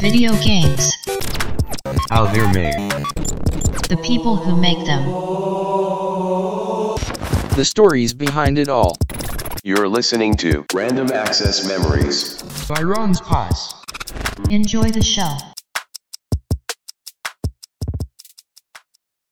Video games. How they're made. The people who make them. The stories behind it all. You're listening to Random Access Memories by Ron's Paws. Enjoy the show.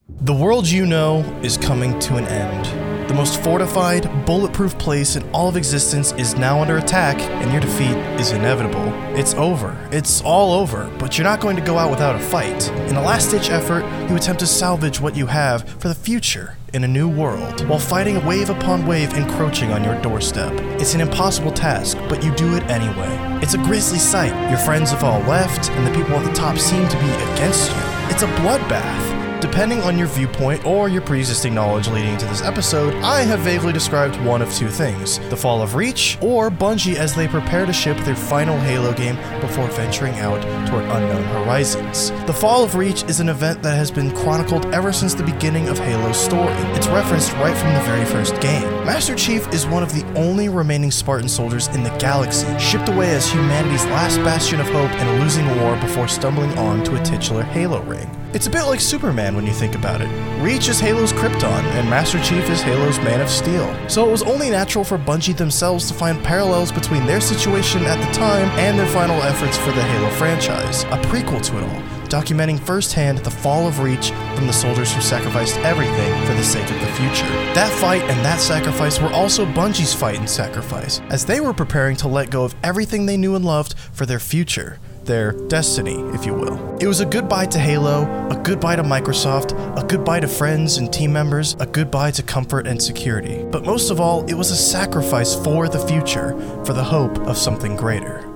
The world you know is coming to an end. The most fortified, bulletproof place in all of existence is now under attack, and your defeat is inevitable. It's over. It's all over, but you're not going to go out without a fight. In a last-ditch effort, you attempt to salvage what you have for the future in a new world, while fighting wave upon wave encroaching on your doorstep. It's an impossible task, but you do it anyway. It's a grisly sight. Your friends have all left, and the people at the top seem to be against you. It's a bloodbath. Depending on your viewpoint or your pre-existing knowledge leading to this episode, I have vaguely described one of two things: the fall of Reach, or Bungie as they prepare to ship their final Halo game before venturing out toward unknown horizons. The fall of Reach is an event that has been chronicled ever since the beginning of Halo's story. It's referenced right from the very first game. Master Chief is one of the only remaining Spartan soldiers in the galaxy, shipped away as humanity's last bastion of hope in a losing war before stumbling on to a titular Halo ring. It's a bit like Superman when you think about it. Reach is Halo's Krypton, and Master Chief is Halo's Man of Steel. So it was only natural for Bungie themselves to find parallels between their situation at the time and their final efforts for the Halo franchise, a prequel to it all, documenting firsthand the fall of Reach from the soldiers who sacrificed everything for the sake of the future. That fight and that sacrifice were also Bungie's fight and sacrifice, as they were preparing to let go of everything they knew and loved for their future. Their destiny, if you will. It was a goodbye to Halo, a goodbye to Microsoft, a goodbye to friends and team members, a goodbye to comfort and security. But most of all, it was a sacrifice for the future, for the hope of something greater.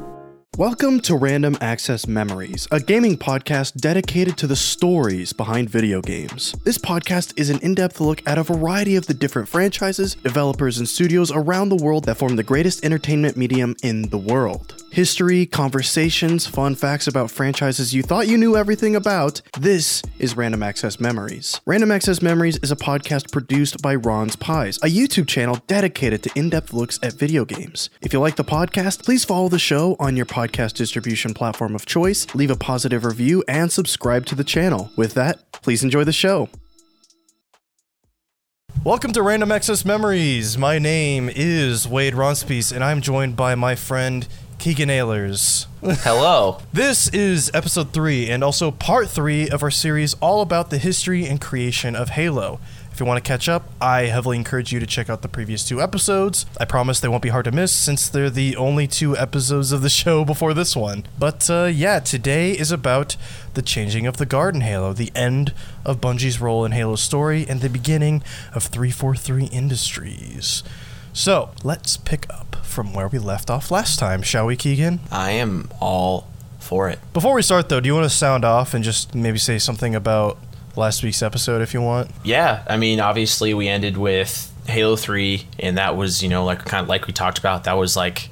Welcome to Random Access Memories, a gaming podcast dedicated to the stories behind video games. This podcast is an in-depth look at a variety of the different franchises, developers, and studios around the world that form the greatest entertainment medium in the world. History, conversations, fun facts about franchises you thought you knew everything about. This is Random Access Memories. Random Access Memories is a podcast produced by Ron's Pies, a YouTube channel dedicated to in-depth looks at video games. If you like the podcast, please follow the show on your podcast distribution platform of choice, leave a positive review, and subscribe to the channel. With that, please enjoy the show. Welcome to Random Access Memories. My name is Wade Ronspiece, and I'm joined by my friend Keegan Ehlers. Hello. This is episode 3 and also part 3 of our series all about the history and creation of Halo. If you want to catch up, I heavily encourage you to check out the previous two episodes. I promise they won't be hard to miss since they're the only two episodes of the show before this one. But today is about the changing of the guard in Halo, the end of Bungie's role in Halo's story, and the beginning of 343 Industries. So, let's pick up from where we left off last time, shall we, Keegan? I am all for it. Before we start, though, do you want to sound off and just maybe say something about last week's episode, if you want? Yeah, I mean, obviously, we ended with Halo 3, and that was, you know, like kind of like we talked about, that was like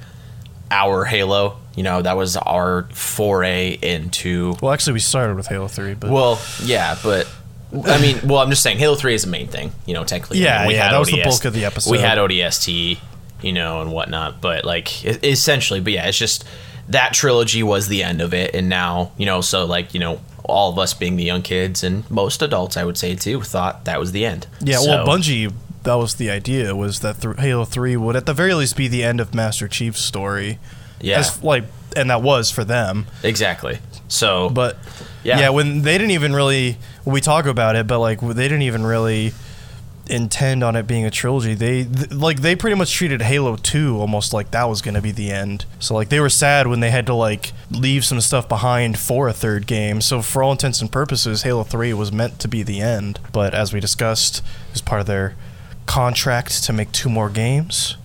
our Halo. You know, that was our foray into... Well, actually, we started with Halo 3, but... Well, yeah, but... I mean, well, I'm just saying, Halo 3 is the main thing, you know, technically. Yeah, had that was the bulk of the episode. We had ODST, you know, and whatnot, but, like, essentially, but yeah, it's just, that trilogy was the end of it, and now, you know, so, like, you know, all of us being the young kids, and most adults, I would say, too, thought that was the end. Yeah, so, well, Bungie, that was the idea, was that Halo 3 would, at the very least, be the end of Master Chief's story. Yeah. And that was for them. Exactly. So... But... Yeah, when they didn't even really, we talk about it, but like they didn't even really intend on it being a trilogy. They pretty much treated Halo 2 almost like that was going to be the end. So like they were sad when they had to like leave some stuff behind for a third game. So for all intents and purposes, Halo 3 was meant to be the end. But as we discussed, it was part of their contract to make two more games.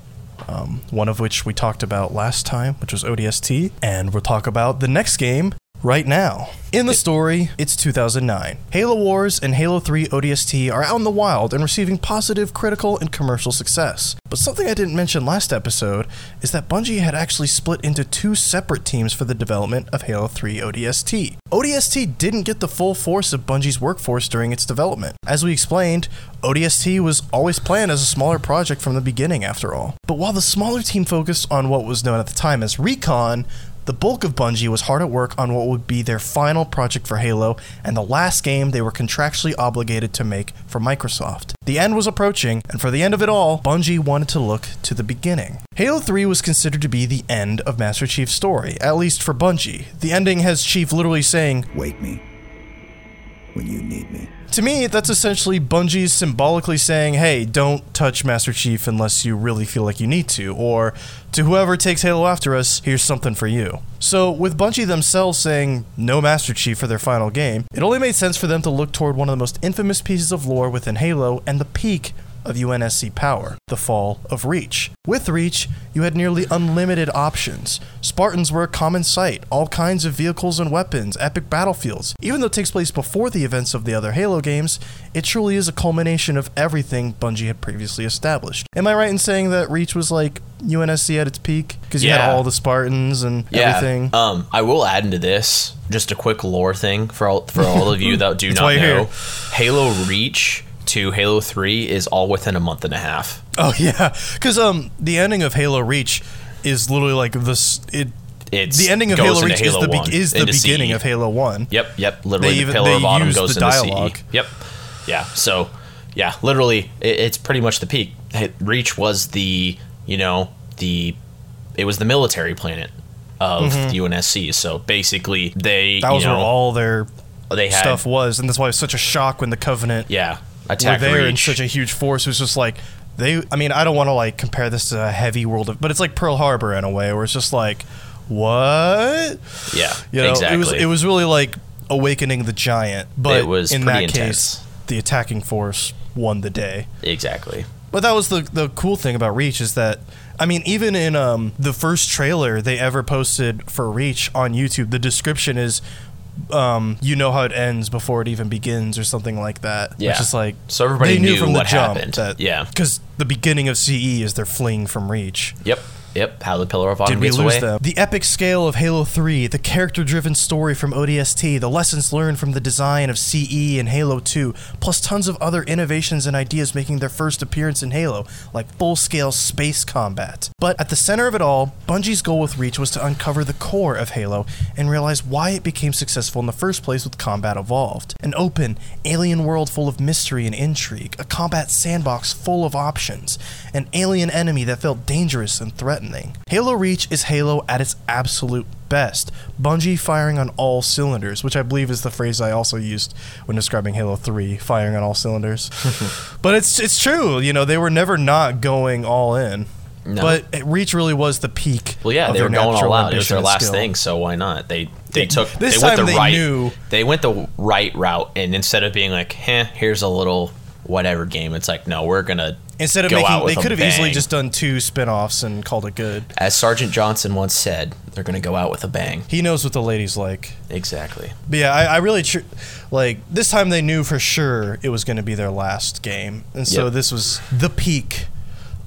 one of which we talked about last time, which was ODST, and we'll talk about the next game right now. In the story, it's 2009. Halo Wars and Halo 3 ODST are out in the wild and receiving positive critical and commercial success. But something I didn't mention last episode is that Bungie had actually split into two separate teams for the development of Halo 3 ODST. ODST didn't get the full force of Bungie's workforce during its development. As we explained, ODST was always planned as a smaller project from the beginning, after all. But while the smaller team focused on what was known at the time as Recon, the bulk of Bungie was hard at work on what would be their final project for Halo and the last game they were contractually obligated to make for Microsoft. The end was approaching, and for the end of it all, Bungie wanted to look to the beginning. Halo 3 was considered to be the end of Master Chief's story, at least for Bungie. The ending has Chief literally saying, "Wake me when you need me." To me, that's essentially Bungie symbolically saying, hey, don't touch Master Chief unless you really feel like you need to, or to whoever takes Halo after us, here's something for you. So with Bungie themselves saying no Master Chief for their final game, it only made sense for them to look toward one of the most infamous pieces of lore within Halo and the peak of UNSC power, the fall of Reach. With Reach, you had nearly unlimited options. Spartans were a common sight, all kinds of vehicles and weapons, epic battlefields. Even though it takes place before the events of the other Halo games, it truly is a culmination of everything Bungie had previously established. Am I right in saying that Reach was like UNSC at its peak? Because you had all the Spartans and everything. I will add into this, just a quick lore thing for all of you that do not know. Here. Halo Reach to Halo 3 is all within a month and a half. Oh yeah, because the ending of Halo Reach is literally like this. It's the ending of Halo Reach Halo is the beginning of Halo 1. Yep. Literally, the Pillar of Autumn goes into dialogue. Yep. Yeah. So, yeah, literally, it's pretty much the peak. Reach was the military planet of the UNSC. So basically, and that's why it was such a shock when the Covenant were there in such a huge force. It was just like, I don't want to like compare this to a heavy world of, but it's like Pearl Harbor in a way, where it's just like, what? Yeah, exactly. It was really like awakening the giant, but in that case, the attacking force won the day. Exactly. But that was the cool thing about Reach is that, even in the first trailer they ever posted for Reach on YouTube, the description is, how it ends before it even begins, or something like that. Yeah. Which is like, so everybody knew from what the jump happened. Because the beginning of CE is they're fleeing from Reach. Yep. How the Pillar of Autumn gets away. Did we lose them? The epic scale of Halo 3, the character-driven story from ODST, the lessons learned from the design of CE and Halo 2, plus tons of other innovations and ideas making their first appearance in Halo, like full-scale space combat. But at the center of it all, Bungie's goal with Reach was to uncover the core of Halo and realize why it became successful in the first place with Combat Evolved. An open, alien world full of mystery and intrigue, a combat sandbox full of options, an alien enemy that felt dangerous and threatening. Halo Reach is Halo at its absolute best, Bungie firing on all cylinders, which I believe is the phrase I also used when describing Halo 3, firing on all cylinders. But it's true, they were never not going all in. No. But Reach really was the peak. Well, yeah, they were going all out. It was their last thing, so why not? They went the right route, and instead of being like, here's a little whatever game, it's like, no, we're gonna. Instead of making, they could have easily just done 2 spinoffs and called it good. As Sergeant Johnson once said, they're going to go out with a bang. He knows what the ladies like. Exactly. But yeah, I really, this time they knew for sure it was going to be their last game. And so this was the peak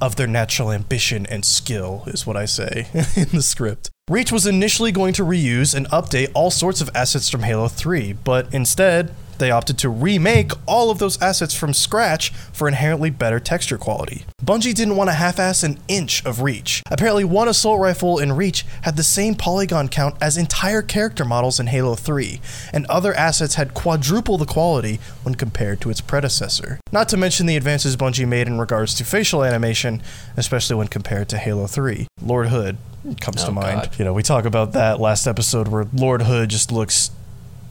of their natural ambition and skill, is what I say in the script. Reach was initially going to reuse and update all sorts of assets from Halo 3, but instead, they opted to remake all of those assets from scratch for inherently better texture quality. Bungie didn't want to half-ass an inch of Reach. Apparently, one assault rifle in Reach had the same polygon count as entire character models in Halo 3, and other assets had quadruple the quality when compared to its predecessor. Not to mention the advances Bungie made in regards to facial animation, especially when compared to Halo 3. Lord Hood comes to mind. God. We talk about that last episode where Lord Hood just looks,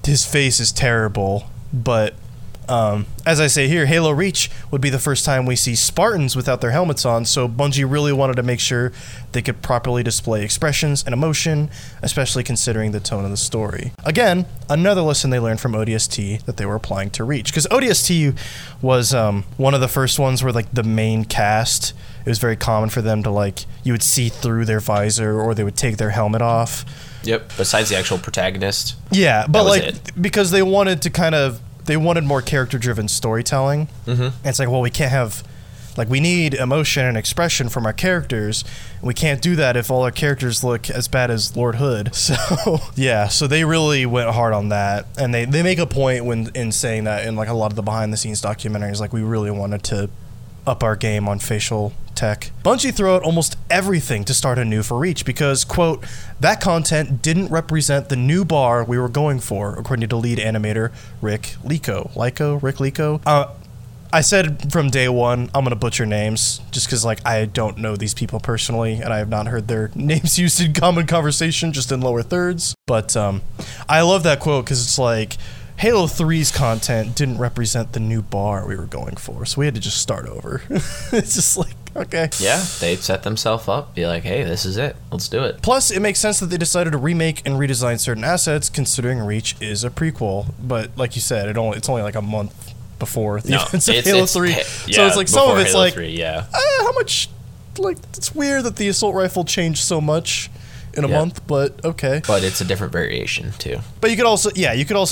his face is terrible. But as I say here, Halo Reach would be the first time we see Spartans without their helmets on, so Bungie really wanted to make sure they could properly display expressions and emotion, especially considering the tone of the story. Again, another lesson they learned from ODST that they were applying to Reach, because ODST was one of the first ones where like the main cast it was very common for them to, like, you would see through their visor or they would take their helmet off. Yep, besides the actual protagonist. Yeah, but, like, because they wanted to kind of, they wanted more character-driven storytelling. Mm-hmm. And it's like, well, we can't have, like, we need emotion and expression from our characters. And we can't do that if all our characters look as bad as Lord Hood. So, yeah, so they really went hard on that. And they make a point when in saying that in, like, a lot of the behind-the-scenes documentaries, like, we really wanted to up our game on facial tech. Bungie threw out almost everything to start anew for Reach because, quote, that content didn't represent the new bar we were going for, according to lead animator Rick Lico. I said from day one, I'm going to butcher names just because, like, I don't know these people personally and I have not heard their names used in common conversation, just in lower thirds. But I love that quote because it's like, Halo 3's content didn't represent the new bar we were going for, so we had to just start over. It's just like, okay. Yeah, they set themselves up, be like, hey, this is it. Let's do it. Plus, it makes sense that they decided to remake and redesign certain assets, considering Reach is a prequel. But like you said, it's only like a month before the events of Halo 3. Yeah, so it's like, some of it's Halo 3, like, yeah. How much, like, it's weird that the assault rifle changed so much in a month, but okay. But it's a different variation too. But you could also,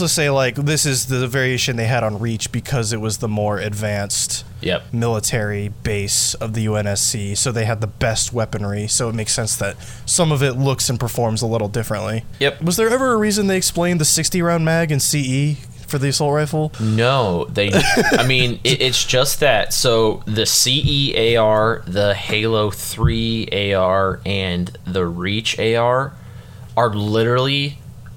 say like, this is the variation they had on Reach because it was the more advanced military base of the UNSC, so they had the best weaponry, so it makes sense that some of it looks and performs a little differently. Yep. Was there ever a reason they explained the 60-round mag in CE for the assault rifle? No, they, I mean, it's just that, so the CE AR, the Halo 3 AR, and the Reach AR are literally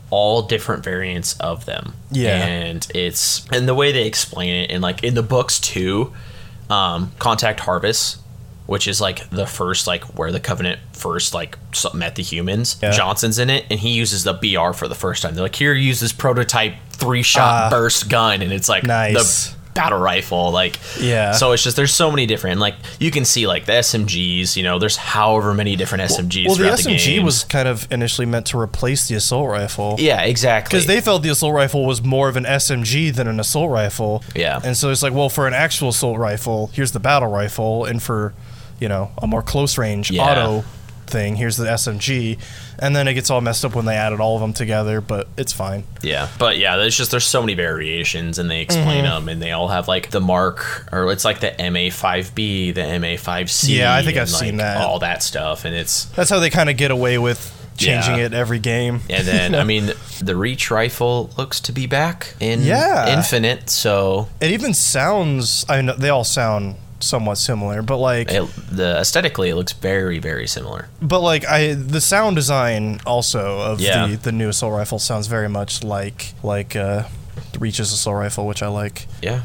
all different variants of them. Yeah. And the way they explain it, and like in the books too, Contact Harvest, which is like the first, like where the Covenant first like met the humans. Yeah. Johnson's in it, and he uses the BR for the first time. They're like, here, use this prototype 3-shot burst gun, and it's like the battle rifle. Like, yeah. So it's just, there's so many different, like you can see like the SMGs, you know, there's however many different SMGs. Well, the SMG was kind of initially meant to replace the assault rifle. Yeah, exactly. Because they felt the assault rifle was more of an SMG than an assault rifle. Yeah. And so it's like, well, for an actual assault rifle, here's the battle rifle, and for, you know, a more close range auto thing, here's the SMG, and then it gets all messed up when they added all of them together, but it's fine. Yeah, but yeah, there's just, there's so many variations, and they explain them, and they all have like the mark, or it's like the MA5B, the MA5C. Yeah, I think I've seen that. All that stuff, and it's... That's how they kind of get away with changing it every game. And then, I mean, the Reach rifle looks to be back in Infinite, so... It even sounds... I mean, they all sound somewhat similar, but like aesthetically it looks very, very similar, but like the sound design also of the new assault rifle sounds very much like Reach's assault rifle, which I like. But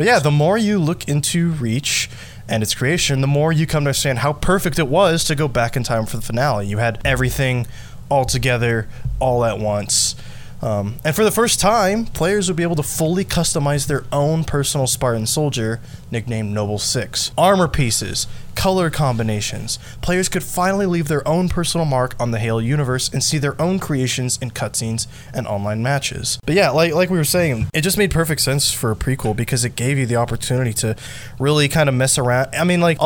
yeah, the more you look into Reach and its creation, the more you come to understand how perfect it was to go back in time for the finale. You had everything all together all at once. And for the first time, players would be able to fully customize their own personal Spartan soldier, nicknamed Noble Six. Armor pieces, color combinations. Players could finally leave their own personal mark on the Halo universe and see their own creations in cutscenes and online matches. But yeah, like we were saying, it just made perfect sense for a prequel because it gave you the opportunity to really kind of mess around. I mean, like,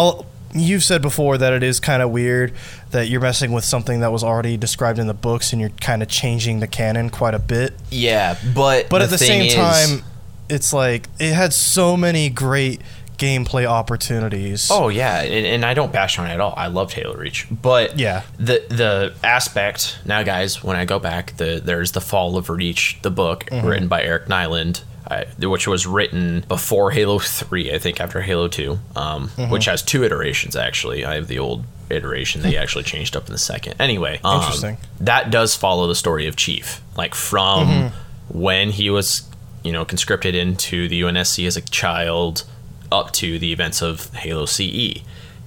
you've said before that it is kind of weird that you're messing with something that was already described in the books, and you're kind of changing the canon quite a bit. Yeah, but at the same time, it's like it had so many great gameplay opportunities. Oh yeah, and I don't bash on it at all. I loved Halo Reach, but yeah, the aspect now, guys. When I go back, there's the Fall of Reach, the book written by Eric Nylund, which was written before Halo 3, I think, after Halo 2, which has two iterations, actually. I have the old iteration that he actually changed up in the second. Anyway, interesting. That does follow the story of Chief, like from when he was, you know, conscripted into the UNSC as a child up to the events of Halo CE.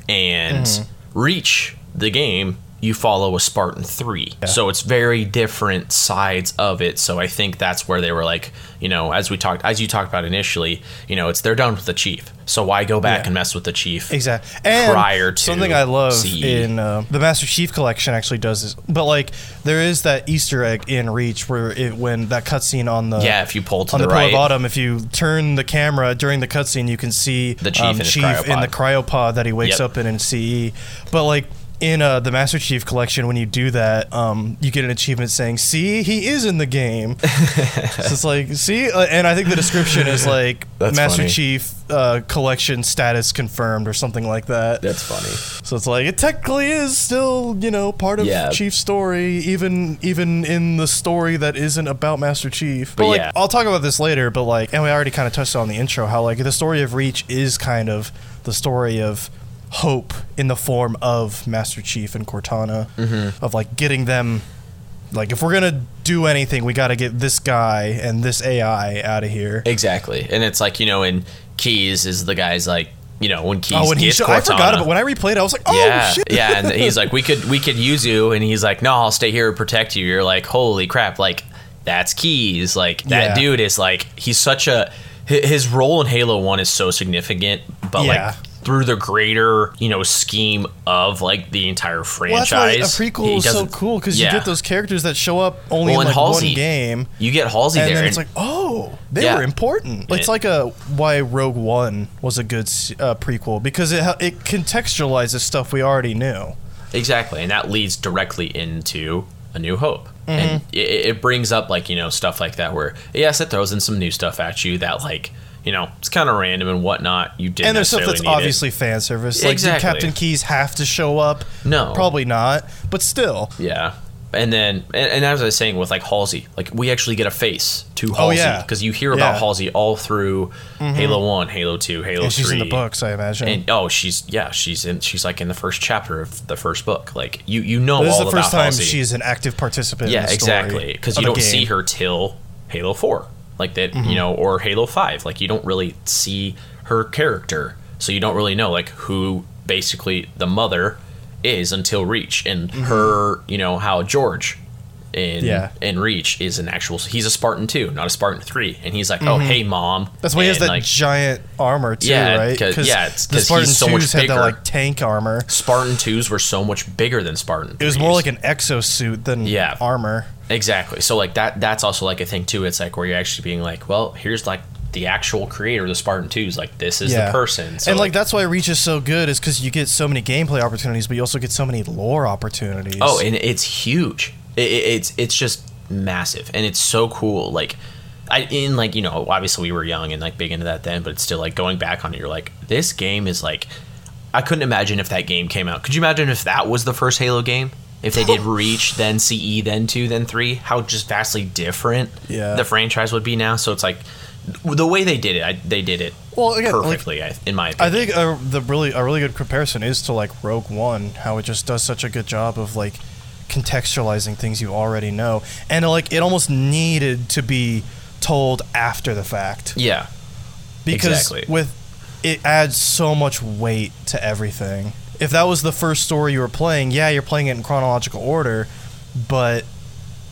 And Reach, the game, you follow a Spartan 3. Yeah. So it's very different sides of it. So I think that's where they were like, you know, as you talked about initially, you know, it's they're done with the chief. So why go back and mess with the chief? Exactly. And prior to something I love CE. In the Master Chief Collection actually does this, but like there is that Easter egg in Reach where when that cutscene on the if you pull to the right, Pearl of Autumn, if you turn the camera during the cutscene, you can see the chief, in the cryopod that he wakes up in CE. But like in the Master Chief Collection, when you do that, you get an achievement saying, "See, he is in the game." So it's like, see, and I think the description is like Master Chief Collection status confirmed or something like that. That's funny. So it's like it technically is still, you know, part of Chief's story, even in the story that isn't about Master Chief. But like, I'll talk about this later. But like, and we already kind of touched on the intro how like the story of Reach is kind of the story of hope in the form of Master Chief and Cortana, of like getting them, like if we're gonna do anything, we gotta get this guy and this AI out of here. Exactly, and it's like, you know, in Keyes is the guy's like, you know, when Keyes gets Cortana. I forgot about when I replayed it, I was like, shit. Yeah, and he's like, we could use you, and he's like, no, I'll stay here and protect you. You're like, holy crap, like that's Keyes. Like that dude is like, he's such a, his role in Halo 1 is so significant, but like through the greater, you know, scheme of like the entire franchise. Well, that's why a prequel is so cool, because you get those characters that show up only in like Halsey, one game. You get Halsey and there. And it's like, oh, they were important. It's like why Rogue One was a good prequel, because it contextualizes stuff we already knew. Exactly, and that leads directly into A New Hope. And it brings up like, you know, stuff like that where, yes, it throws in some new stuff at you that like, you know, it's kind of random and whatnot. You didn't. And there's stuff that's obviously fan service. Like, exactly. Did Captain Keyes have to show up? No, probably not. But still, yeah. And then, and as I was saying with like Halsey, like we actually get a face to Halsey, because you hear about Halsey all through Halo 1, Halo 2, Halo 3. She's in the books, I imagine. And she's like in the first chapter of the first book. Like you know all about Halsey. This is the first time she's an active participant. Yeah, in the story, exactly, because you don't see her till Halo 4. Like that, you know, or Halo 5. Like, you don't really see her character, so you don't really know, like, who basically the mother is until Reach. And her, you know, how George in Reach is an actual... He's a Spartan 2, not a Spartan 3. And he's like, oh, hey, Mom. That's why he has that like, giant armor, too, right? Because the Spartan 2s had that, like, tank armor. Spartan 2s were so much bigger than Spartan 3s. It was more like an exosuit than armor. Exactly. So like that's also like a thing too. It's like where you're actually being like, well, here's like the actual creator of the Spartan 2s. Like this is the person. So, and like that's why Reach is so good, is because you get so many gameplay opportunities, but you also get so many lore opportunities. Oh, and it's huge. It's just massive, and it's so cool. Like you know, obviously we were young and like big into that then, but it's still like going back on it, you're like, this game is like, I couldn't imagine if that game came out. Could you imagine if that was the first Halo game? If they did Reach, then CE, then 2, then 3, how just vastly different the franchise would be now. So it's like, the way they did it, they did it perfectly, like, in my opinion. I think a really good comparison is to like Rogue One, how it just does such a good job of like contextualizing things you already know. And like it almost needed to be told after the fact. Yeah, it adds so much weight to everything. If that was the first story you were playing, you're playing it in chronological order, but,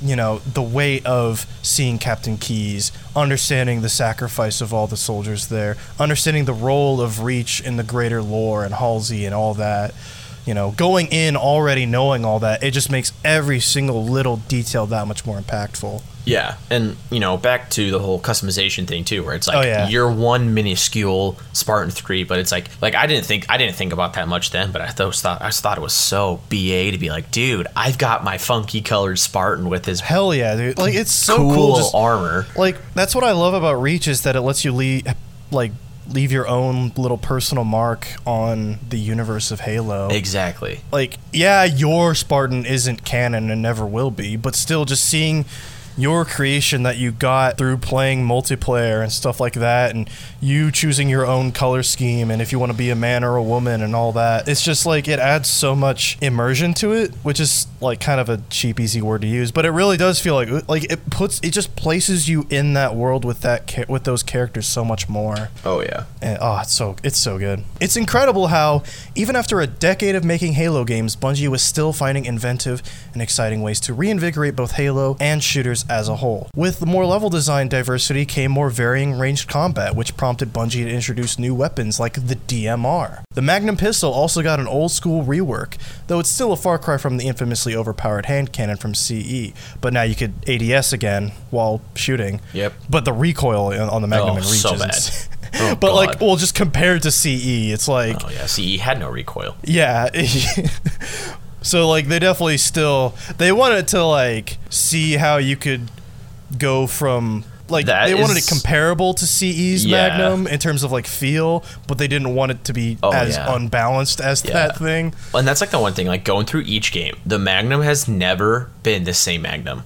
you know, the weight of seeing Captain Keyes, understanding the sacrifice of all the soldiers there, understanding the role of Reach in the greater lore and Halsey and all that, you know, going in already knowing all that, it just makes every single little detail that much more impactful. Yeah, and, you know, back to the whole customization thing, too, where it's like, you're one minuscule Spartan 3, but it's like I didn't think about that much then, but I just thought it was so BA to be like, dude, I've got my funky colored Spartan with his... Hell yeah, dude. Like, it's so cool just, armor. Like, that's what I love about Reach, is that it lets you leave your own little personal mark on the universe of Halo. Exactly. Like, your Spartan isn't canon and never will be, but still just seeing... your creation that you got through playing multiplayer and stuff like that, and you choosing your own color scheme and if you want to be a man or a woman and all that. It's just like it adds so much immersion to it, which is like kind of a cheap, easy word to use, but it really does feel like it puts, it just places you in that world with that, with those characters so much more. Oh yeah. And oh, it's so good. It's incredible how even after a decade of making Halo games, Bungie was still finding inventive and exciting ways to reinvigorate both Halo and shooters as a whole. With more level design diversity came more varying ranged combat, which prompted Bungie to introduce new weapons like the DMR. The Magnum pistol also got an old school rework, though it's still a far cry from the infamously overpowered hand cannon from CE, but now you could ADS again while shooting. Yep. But the recoil on the Magnum and Reach so bad. Oh, but God. Like, well, just compared to CE, it's like... Oh yeah, CE had no recoil. Yeah. So like, they definitely still... They wanted to like, see how you could go from... Like, that they wanted it comparable to CE's Magnum in terms of like feel, but they didn't want it to be unbalanced as that thing. And that's like the one thing, like going through each game, the Magnum has never been the same Magnum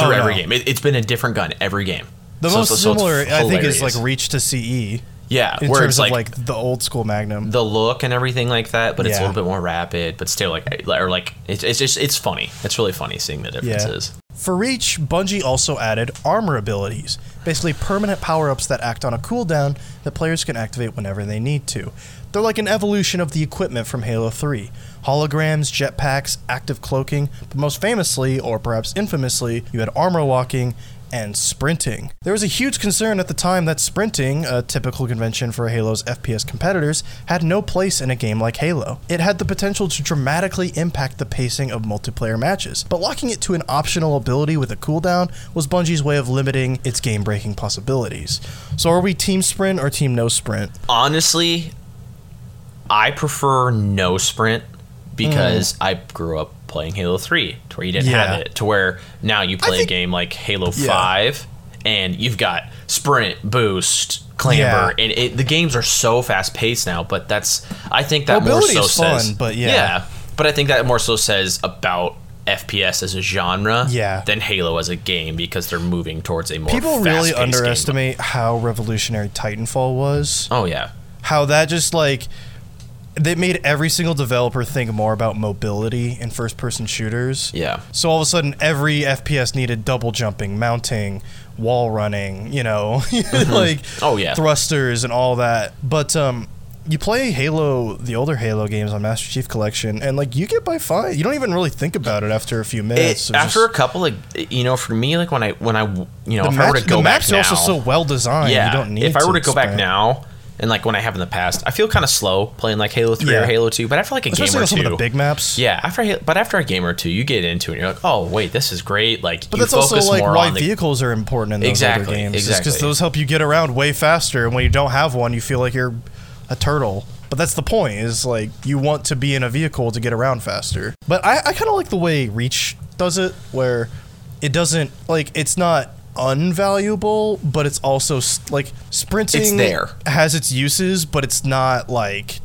through every game. It's been a different gun every game. The most similar, I think, is like Reach to CE. Yeah, in terms of like the old school Magnum, the look and everything like that, but it's a little bit more rapid. But still, it's funny. It's really funny seeing the differences. Yeah. For Reach, Bungie also added armor abilities, basically permanent power-ups that act on a cooldown that players can activate whenever they need to. They're like an evolution of the equipment from Halo 3. Holograms, jetpacks, active cloaking, but most famously, or perhaps infamously, you had armor walking and sprinting. There was a huge concern at the time that sprinting, a typical convention for Halo's FPS competitors, had no place in a game like Halo. It had the potential to dramatically impact the pacing of multiplayer matches, but locking it to an optional ability with a cooldown was Bungie's way of limiting its game-breaking possibilities. So are we team sprint or team no sprint? Honestly, I prefer no sprint because I grew up playing Halo 3, to where you didn't have it, to where now you play a game like Halo 5, and you've got sprint, boost, clamber, and the games are so fast-paced now, but that's, I think that mobility more so says... Fun, but but I think that more so says about FPS as a genre than Halo as a game, because they're moving towards a more fast-paced game. People really underestimate how revolutionary Titanfall was. Oh, yeah. How that just, like... They made every single developer think more about mobility in first-person shooters. Yeah. So all of a sudden, every FPS needed double jumping, mounting, wall running, you know, thrusters and all that. But you play Halo, the older Halo games on Master Chief Collection, and like you get by fine. You don't even really think about it after a few minutes. For me, like if I were to go back now, the maps are also so well designed. Yeah. You don't need. If I were to go back now. And, like, when I have in the past, I feel kind of slow playing, like, Halo 3 or Halo 2, but after, like, a game or two... Especially some of the big maps. Yeah, after a game or two, you get into it, and you're like, oh, wait, this is great, like, but you focus more on... But that's also, like, why vehicles are important in those other games. Exactly. Because those help you get around way faster, and when you don't have one, you feel like you're a turtle. But that's the point, is, like, you want to be in a vehicle to get around faster. But I kind of like the way Reach does it, where it doesn't... Like, it's not... unvaluable, but it's also like sprinting has its uses, but it's not like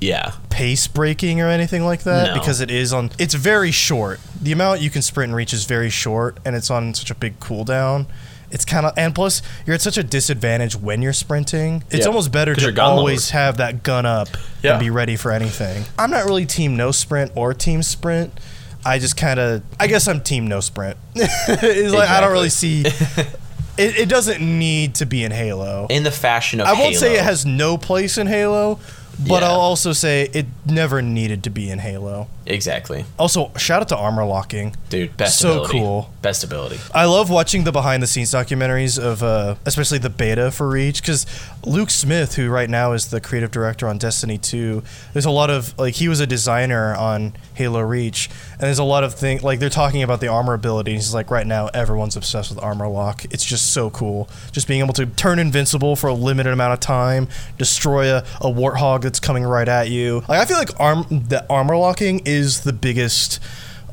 pace breaking or anything like that because it's very short. The amount you can sprint and Reach is very short, and it's on such a big cooldown. It's kind of, and plus you're at such a disadvantage when you're sprinting. It's almost better to always have that gun up and be ready for anything. I'm not really team no sprint or team sprint. I just kind of, I guess I'm team no sprint. Like I don't really see. It doesn't need to be in Halo. In the fashion of Halo. I won't say it has no place in Halo, but I'll also say it never needed to be in Halo. Exactly. Also, shout out to armor locking. Dude, best ability. So cool. Best ability. I love watching the behind-the-scenes documentaries of, especially the beta for Reach, because Luke Smith, who right now is the creative director on Destiny 2, there's a lot of, like, he was a designer on Halo Reach, and there's a lot of things, like, they're talking about the armor ability, and he's like, right now, everyone's obsessed with armor lock. It's just so cool. Just being able to turn invincible for a limited amount of time, destroy a warthog that's coming right at you. Like, I feel like the armor locking is the biggest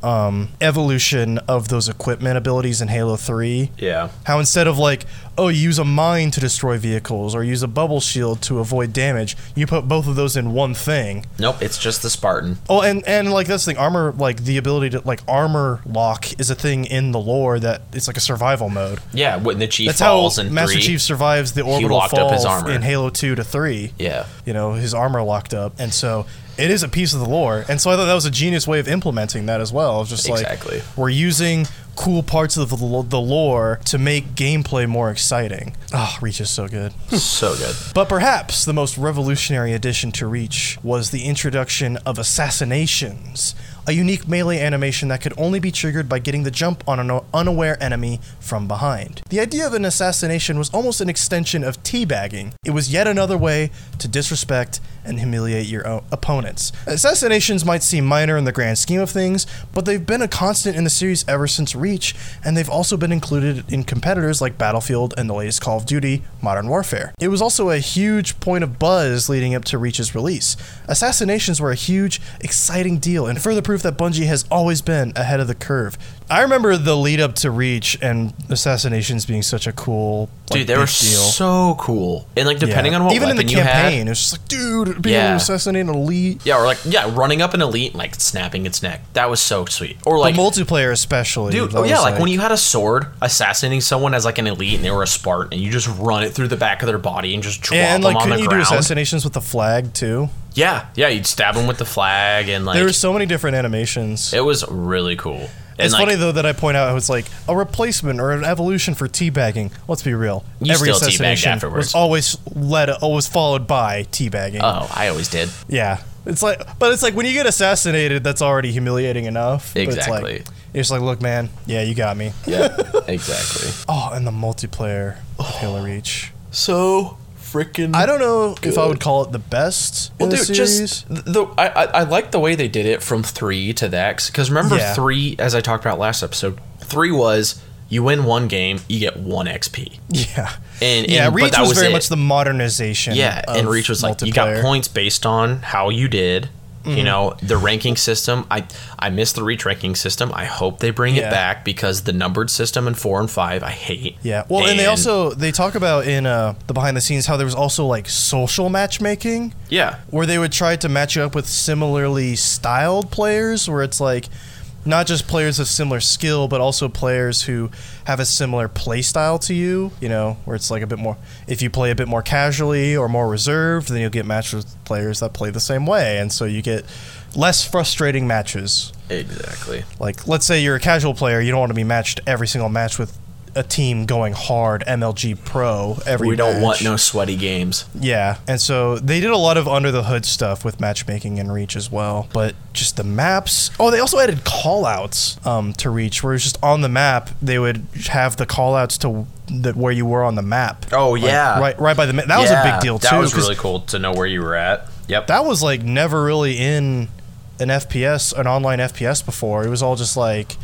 evolution of those equipment abilities in Halo 3. Yeah. How instead of like, oh, you use a mine to destroy vehicles or use a bubble shield to avoid damage, you put both of those in one thing. Nope, it's just the Spartan. Oh, and like that's the thing, armor, like the ability to like armor lock is a thing in the lore that it's like a survival mode. Yeah, when the Chief falls in 3. That's how Master Chief survives the orbital fall in Halo 2 to 3. Yeah. You know, his armor locked up. And so it is a piece of the lore. And so I thought that was a genius way of implementing that as well. Just exactly. Like, we're using cool parts of the lore to make gameplay more exciting. Oh, Reach is so good. So good. But perhaps the most revolutionary addition to Reach was the introduction of assassinations, a unique melee animation that could only be triggered by getting the jump on an unaware enemy from behind. The idea of an assassination was almost an extension of teabagging. It was yet another way to disrespect and humiliate your opponents. Assassinations might seem minor in the grand scheme of things, but they've been a constant in the series ever since Reach, and they've also been included in competitors like Battlefield and the latest Call of Duty Modern Warfare. It was also a huge point of buzz leading up to Reach's release. Assassinations were a huge, exciting deal, and further proof that Bungie has always been ahead of the curve. I remember the lead up to Reach and assassinations being such a cool like, dude, they were deal. So cool. And like depending on what even in the campaign, it was just like, dude, being able to assassinate an elite. Yeah, or like running up an elite and like snapping its neck. That was so sweet. Or like the multiplayer especially. Dude, like when you had a sword assassinating someone as like an elite and they were a Spartan and you just run it through the back of their body and just drop them on the ground. And like couldn't you do assassinations with the flag too? Yeah, you'd stab him with the flag and like there were so many different animations. It was really cool. And it's like, funny though that I point out it was like a replacement or an evolution for teabagging. Let's be real. Every assassination was always followed by teabagging. Oh, I always did. Yeah. It's like when you get assassinated, that's already humiliating enough. Exactly. You're just like, look, man, yeah, you got me. Yeah. Exactly. Oh, and the multiplayer of Halo Reach. So freaking I don't know good. If I would call it the best. Well, in dude, the series. I like the way they did it from 3 to that, because remember 3, as I talked about last episode, 3 was you win one game, you get 1 XP. Yeah, and Reach was very much the modernization. Yeah, and Reach was like you got points based on how you did. Mm-hmm. You know, the ranking system. I miss the Reach ranking system. I hope they bring it back because the numbered system in 4 and 5 I hate. Yeah. Well, and they talk about in the behind the scenes how there was also like social matchmaking. Yeah. Where they would try to match you up with similarly styled players, where it's like not just players of similar skill, but also players who have a similar play style to you, you know, where it's like a bit more, if you play a bit more casually or more reserved, then you'll get matched with players that play the same way. And so you get less frustrating matches. Exactly. Like, let's say you're a casual player, you don't want to be matched every single match with a team going hard MLG Pro every match. We don't want no sweaty games. Yeah, and so they did a lot of under the hood stuff with matchmaking in Reach as well, but just the maps. Oh, they also added callouts to Reach, where it was just on the map they would have the callouts to where you were on the map. Oh yeah, right by the map. That was a big deal too. That was really cool to know where you were at. Yep, that was like never really in an FPS, an online FPS before. It was all just like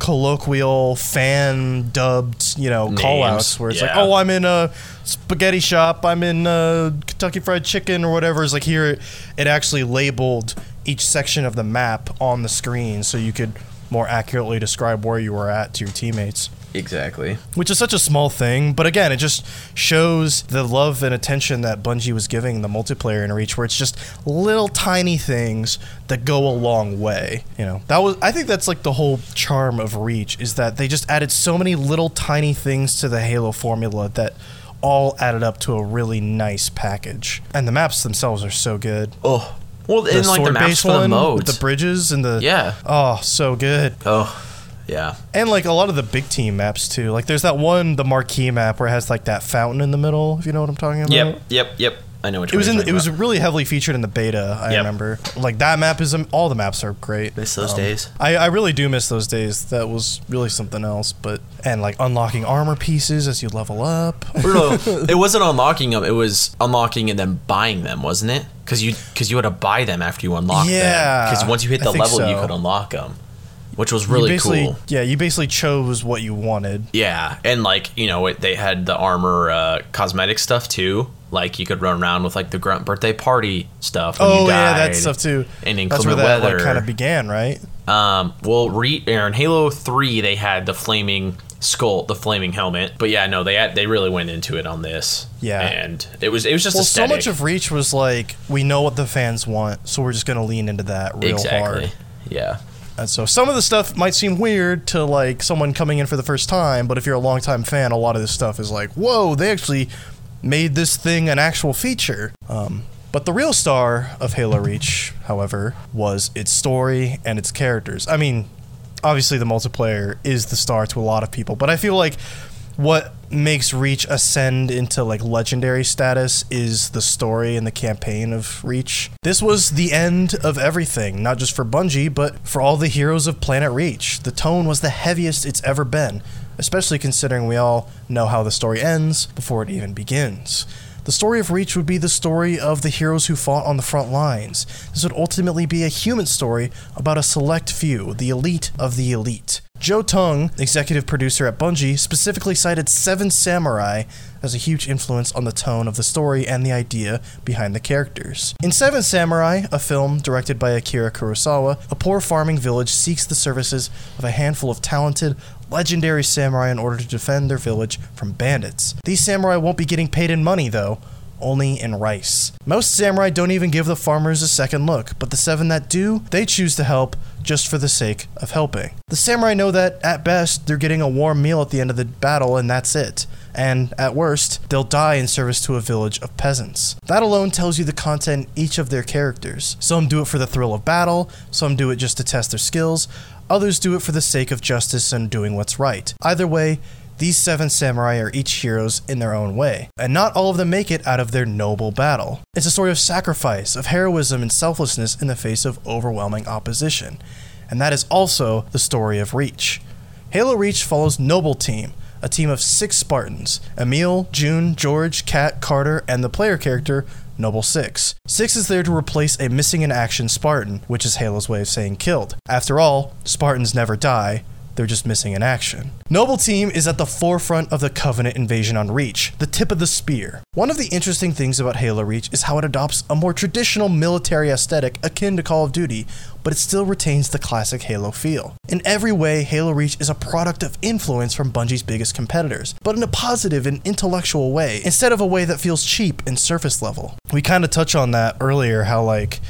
colloquial, fan-dubbed, you know, call-outs where it's like, oh, I'm in a spaghetti shop, I'm in a Kentucky Fried Chicken or whatever. It's like here, it actually labeled each section of the map on the screen so you could more accurately describe where you were at to your teammates. Exactly. Which is such a small thing, but again, it just shows the love and attention that Bungie was giving the multiplayer in Reach, where it's just little tiny things that go a long way. You know, I think that's like the whole charm of Reach, is that they just added so many little tiny things to the Halo formula that all added up to a really nice package. And the maps themselves are so good. Oh, well, and like the maps for the modes, with the bridges and the oh, so good. Oh. Yeah. And like a lot of the big team maps too. Like there's that one, the marquee map where it has like that fountain in the middle, if you know what I'm talking about. Yep. I know what you're talking about. It was really heavily featured in the beta, I remember. Like that map is, all the maps are great. Miss those days. I really do miss those days. That was really something else, but, and like unlocking armor pieces as you level up. It wasn't unlocking them, it was unlocking and then buying them, wasn't it? Because you had to buy them after you unlocked them. Yeah. Because once you hit the level, you could unlock them. Which was really cool. Yeah, you basically chose what you wanted. Yeah, and like, you know, they had the armor cosmetic stuff too. Like you could run around with like the grunt birthday party stuff when you died. Oh yeah, that stuff too. And inclement weather. That's where that like, kind of began, right? In Halo 3, they had the flaming skull, the flaming helmet. But yeah, no, they really went into it on this. Yeah, and it was just aesthetic. So much of Reach was like, we know what the fans want, so we're just gonna lean into that real hard. Yeah. And so some of the stuff might seem weird to like someone coming in for the first time, but if you're a longtime fan, a lot of this stuff is like, whoa, they actually made this thing an actual feature. But the real star of Halo Reach, however, was its story and its characters. I mean, obviously the multiplayer is the star to a lot of people, but I feel like what makes Reach ascend into like legendary status is the story and the campaign of Reach. This was the end of everything, not just for Bungie, but for all the heroes of Planet Reach. The tone was the heaviest it's ever been, especially considering we all know how the story ends before it even begins. The story of Reach would be the story of the heroes who fought on the front lines. This would ultimately be a human story about a select few, the elite of the elite. Joe Tung, executive producer at Bungie, specifically cited Seven Samurai as a huge influence on the tone of the story and the idea behind the characters. In Seven Samurai, a film directed by Akira Kurosawa, a poor farming village seeks the services of a handful of talented, legendary samurai in order to defend their village from bandits. These samurai won't be getting paid in money, though, only in rice. Most samurai don't even give the farmers a second look, but the seven that do, they choose to help just for the sake of helping. The samurai know that, at best, they're getting a warm meal at the end of the battle and that's it. And, at worst, they'll die in service to a village of peasants. That alone tells you the content each of their characters. Some do it for the thrill of battle, some do it just to test their skills, others do it for the sake of justice and doing what's right. Either way, these seven samurai are each heroes in their own way, and not all of them make it out of their noble battle. It's a story of sacrifice, of heroism and selflessness in the face of overwhelming opposition. And that is also the story of Reach. Halo Reach follows Noble Team, a team of 6 Spartans: Emil, June, George, Kat, Carter, and the player character, Noble Six. Six is there to replace a missing-in-action Spartan, which is Halo's way of saying killed. After all, Spartans never die. They're just missing in action. Noble Team is at the forefront of the Covenant invasion on Reach, the tip of the spear. One of the interesting things about Halo Reach is how it adopts a more traditional military aesthetic akin to Call of Duty, but it still retains the classic Halo feel. In every way, Halo Reach is a product of influence from Bungie's biggest competitors, but in a positive and intellectual way, instead of a way that feels cheap and surface level. We kind of touched on that earlier, how like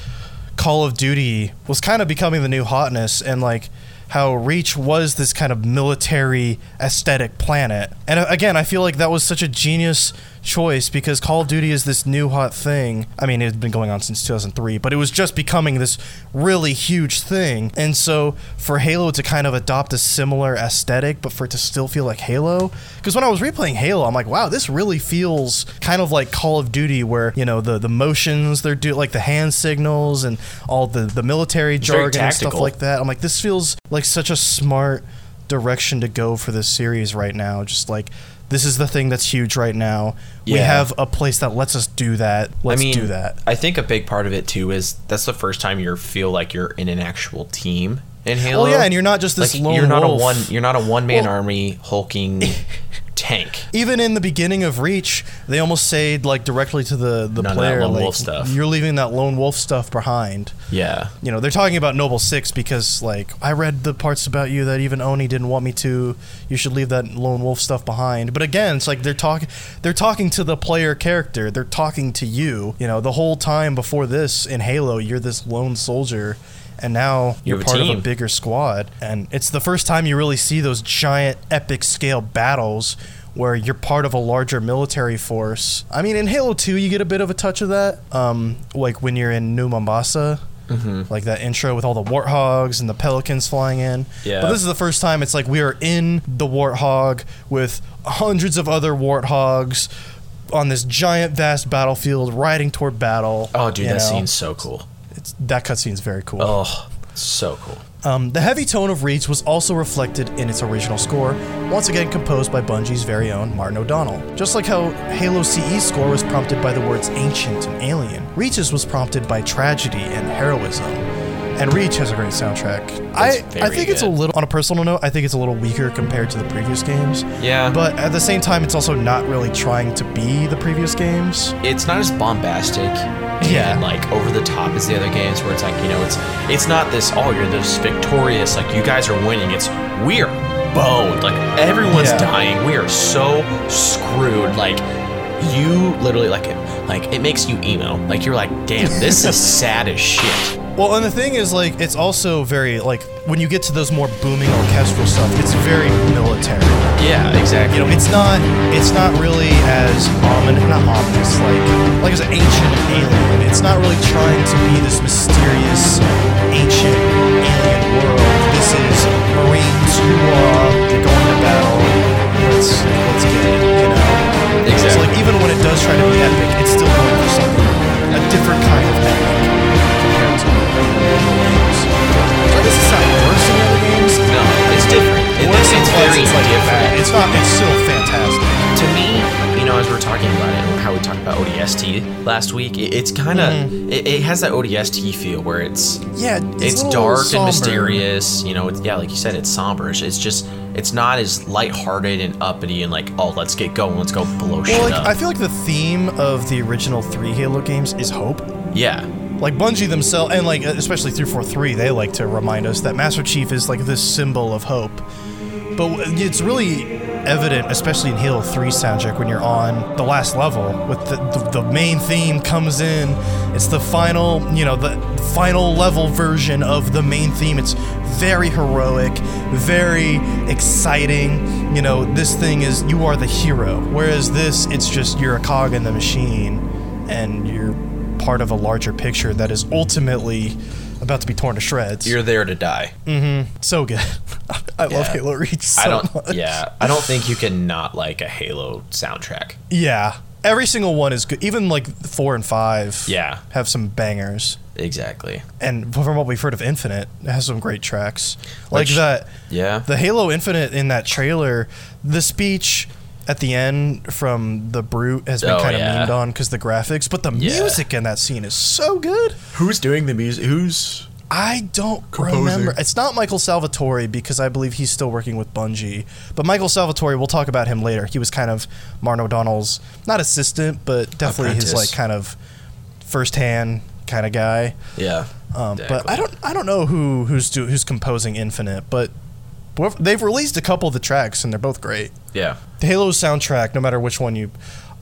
Call of Duty was kind of becoming the new hotness, and like how Reach was this kind of military aesthetic planet. And again, I feel like that was such a genius choice because Call of Duty is this new hot thing. I mean, it had been going on since 2003, but it was just becoming this really huge thing. And so for Halo to kind of adopt a similar aesthetic, but for it to still feel like Halo, because when I was replaying Halo, I'm like, wow, this really feels kind of like Call of Duty where, you know, the motions they're doing, like the hand signals and all the military jargon and stuff like that. I'm like, this feels like such a smart direction to go for this series right now. Just like, this is the thing that's huge right now. Yeah. We have a place that lets us do that. Let's do that. I think a big part of it too is that's the first time you feel like you're in an actual team in Halo. Well, yeah, and you're not just this like, lone wolf. You're not a one-man army hulking tank. Even in the beginning of Reach, they almost say like directly to the player, lone wolf stuff. You're leaving that lone wolf stuff behind. Yeah. You know, they're talking about Noble Six because like, I read the parts about you that even Oni didn't want me to. You should leave that lone wolf stuff behind. But again, it's like they're talking to the player character. They're talking to you. You know, the whole time before this in Halo, you're this lone soldier. And now you're part of a bigger squad. And it's the first time you really see those giant epic scale battles where you're part of a larger military force. I mean, in Halo 2, you get a bit of a touch of that. Like when you're in New Mombasa, like that intro with all the warthogs and the pelicans flying in. Yeah. But this is the first time it's like we are in the warthog with hundreds of other warthogs on this giant, vast battlefield riding toward battle. Oh, dude, that scene's so cool. That cutscene's very cool. Oh, so cool. The heavy tone of Reach was also reflected in its original score, once again composed by Bungie's very own Martin O'Donnell. Just like how Halo CE's score was prompted by the words ancient and alien, Reach's was prompted by tragedy and heroism. And Reach has a great soundtrack. I think it's a little, on a personal note, I think it's a little weaker compared to the previous games. Yeah. But at the same time, it's also not really trying to be the previous games. It's not as bombastic. Yeah. And like over the top as the other games, where it's like, you know, it's not this, oh, you're this victorious, like you guys are winning. It's we're boned, like everyone's dying. We are so screwed. Like you literally like it makes you emo. Like you're like, damn, this is sad as shit. Well, and the thing is, like, it's also very, like, when you get to those more booming orchestral stuff, it's very military. Yeah, exactly. You know, it's not really as ominous, like as an ancient alien. It's not really trying to be this mysterious ancient alien world. This is Marines who are going to battle. Let's get it, you know? Exactly. So, like, even when it does try to be epic, it's still going for something, a different kind of epic. This is not worse than other games. No, it's different. It's very different. It's so fantastic. To me, you know, as we're talking about it, how we talked about ODST last week, it's kind of, it has that ODST feel where it's dark and mysterious. You know, like you said, it's somber. It's just, it's not as lighthearted and uppity and like, oh, let's get going, let's go blow shit up. I feel like the theme of the original 3 Halo games is hope. Yeah. Like Bungie themselves, and like especially 343, they like to remind us that Master Chief is like this symbol of hope. But it's really evident, especially in Halo 3 soundtrack, when you're on the last level with the main theme comes in. It's the final, you know, the final level version of the main theme. It's very heroic, very exciting. You know, this thing is, you are the hero. Whereas this, it's just you're a cog in the machine, and you're part of a larger picture that is ultimately about to be torn to shreds. You're there to die. Mm-hmm. So good. I love Halo Reach so much. Yeah, I don't think you can not like a Halo soundtrack. Yeah, every single one is good. Even like 4 and 5. Yeah, have some bangers. Exactly. And from what we've heard of Infinite, it has some great tracks. Like that. Yeah. The Halo Infinite in that trailer, the speech at the end from the Brute has been memed on because the graphics, but the music in that scene is so good. Who's doing the music? I don't remember. It's not Michael Salvatore because I believe he's still working with Bungie. But Michael Salvatore, we'll talk about him later. He was kind of Martin O'Donnell's, not assistant, but definitely apprentice. His like kind of first-hand kind of guy. Yeah. Exactly. But I don't know who's composing Infinite, but they've released a couple of the tracks, and they're both great. Yeah. The Halo soundtrack, no matter which one you...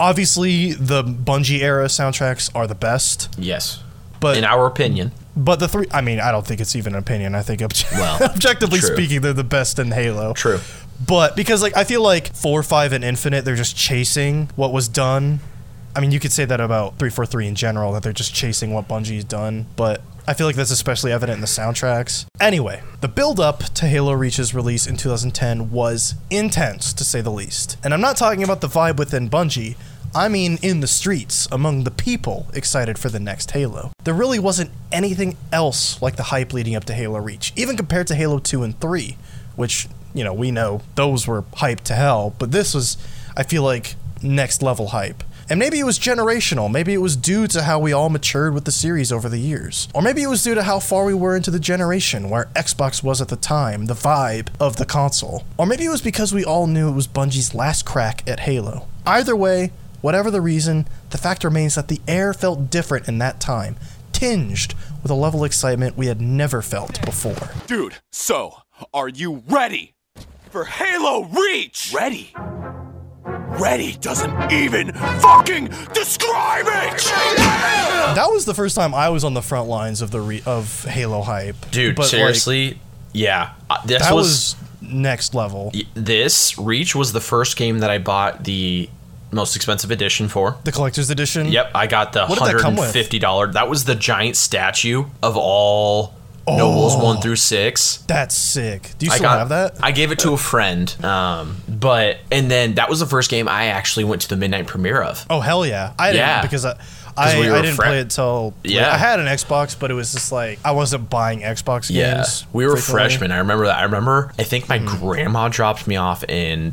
Obviously, the Bungie-era soundtracks are the best. Yes. But in our opinion. But the three... I mean, I don't think it's even an opinion. I think objectively speaking, they're the best in Halo. True. But because like I feel like 4, 5, and Infinite, they're just chasing what was done. I mean, you could say that about 343 in general, that they're just chasing what Bungie's done, but... I feel like that's especially evident in the soundtracks. Anyway, the build-up to Halo Reach's release in 2010 was intense, to say the least. And I'm not talking about the vibe within Bungie. I mean in the streets, among the people excited for the next Halo. There really wasn't anything else like the hype leading up to Halo Reach, even compared to Halo 2 and 3, which, you know, we know those were hyped to hell, but this was, I feel like, next-level hype. And maybe it was generational. Maybe it was due to how we all matured with the series over the years. Or maybe it was due to how far we were into the generation, where Xbox was at the time, the vibe of the console. Or maybe it was because we all knew it was Bungie's last crack at Halo. Either way, whatever the reason, the fact remains that the air felt different in that time, tinged with a level of excitement we had never felt before. Dude, so are you ready for Halo Reach? Ready? Ready doesn't even fucking describe it! That was the first time I was on the front lines of the of Halo hype. Dude, but seriously? Like, yeah. That was next level. This, Reach, was the first game that I bought the most expensive edition for. The collector's edition? Yep, I got the $150. That was the giant statue of all... Nobles 1 through 6. That's sick. Do you still have that? I gave it to a friend, and then that was the first game I actually went to the midnight premiere of. Oh hell yeah! I didn't because I didn't play it till I had an Xbox, but it was just like I wasn't buying Xbox games. We were freshmen. I remember that. I think my grandma dropped me off, and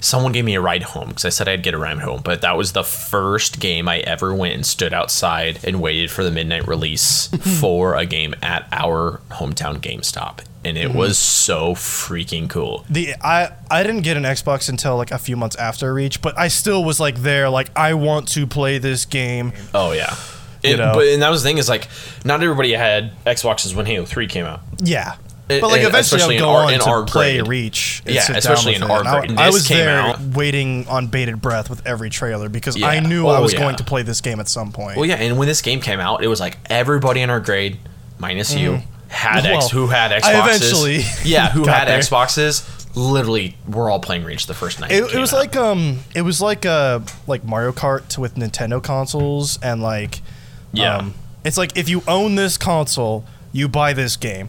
someone gave me a ride home because I said I'd get a ride home. But that was the first game I ever went and stood outside and waited for the midnight release for a game at our hometown GameStop. And it was so freaking cool. I didn't get an Xbox until like a few months after Reach, but I still was like I want to play this game. Oh yeah. And that was the thing, is like, not everybody had Xboxes when Halo 3 came out. Yeah. But like eventually I'll go on to play Reach. Yeah, especially in our grade. I was there waiting on bated breath with every trailer because I knew I was going to play this game at some point. Well, yeah, and when this game came out, it was like everybody in our grade, minus you, had who had Xboxes. Xboxes. Literally, we're all playing Reach the first night. It was like Mario Kart with Nintendo consoles, and it's like if you own this console, you buy this game.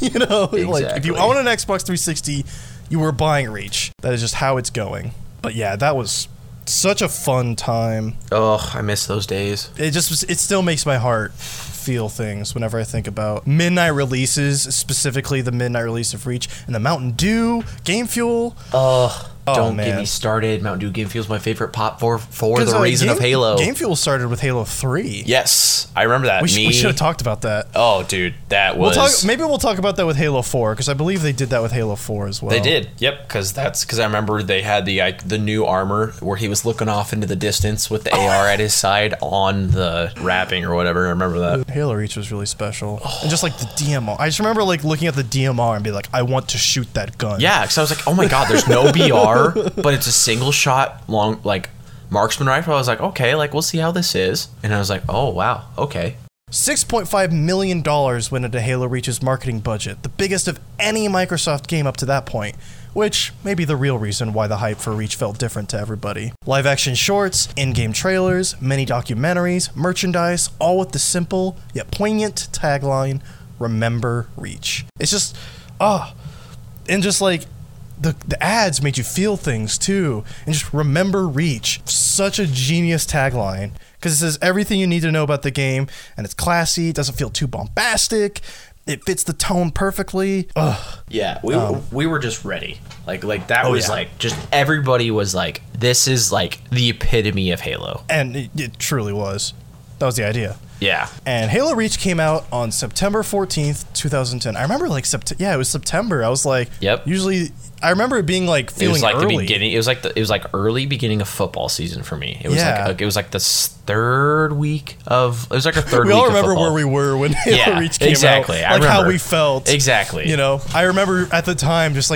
You know, exactly. Like if you own an Xbox 360, you were buying Reach. That is just how it's going. But yeah, that was such a fun time. Oh, I miss those days. It still makes my heart feel things whenever I think about midnight releases, specifically the midnight release of Reach and the Mountain Dew Game Fuel. Get me started. Mountain Dew Game Fuel is my favorite pop for the reason of Halo. Game Fuel started with Halo 3. Yes, I remember that. We should have talked about that. Oh, dude, that was... We'll talk about that with Halo 4, because I believe they did that with Halo 4 as well. They did, yep, because I remember they had the new armor where he was looking off into the distance with the AR at his side on the wrapping or whatever. I remember that. Halo Reach was really special. Oh. And just like the DMR. I just remember like looking at the DMR and be like, I want to shoot that gun. Yeah, because I was like, oh my god, there's no BR. But it's a single shot long like marksman rifle. I was like, okay, like we'll see how this is. And I was like, oh wow, okay. $6.5 million went into Halo Reach's marketing budget, the biggest of any Microsoft game up to that point, which may be the real reason why the hype for Reach felt different to everybody. Live action shorts, in-game trailers, many documentaries, merchandise, all with the simple yet poignant tagline, "Remember Reach." It's just The ads made you feel things too, and just remember Reach. Such a genius tagline, because it says everything you need to know about the game, and it's classy, it doesn't feel too bombastic, it fits the tone perfectly. Ugh. Yeah, we were just ready. Like that was like, just everybody was like, this is like the epitome of Halo. And it truly was. That was the idea. Yeah. And Halo Reach came out on September 14th, 2010. I remember like it was September. I was like, yep. Usually I remember it being like feeling early. It was like early. The beginning. It was like early beginning of football season for me. It was like the third week of. It was like a third. We all week remember of where we were when Halo Reach came out. Like how we felt. Exactly. You know, I remember at the time just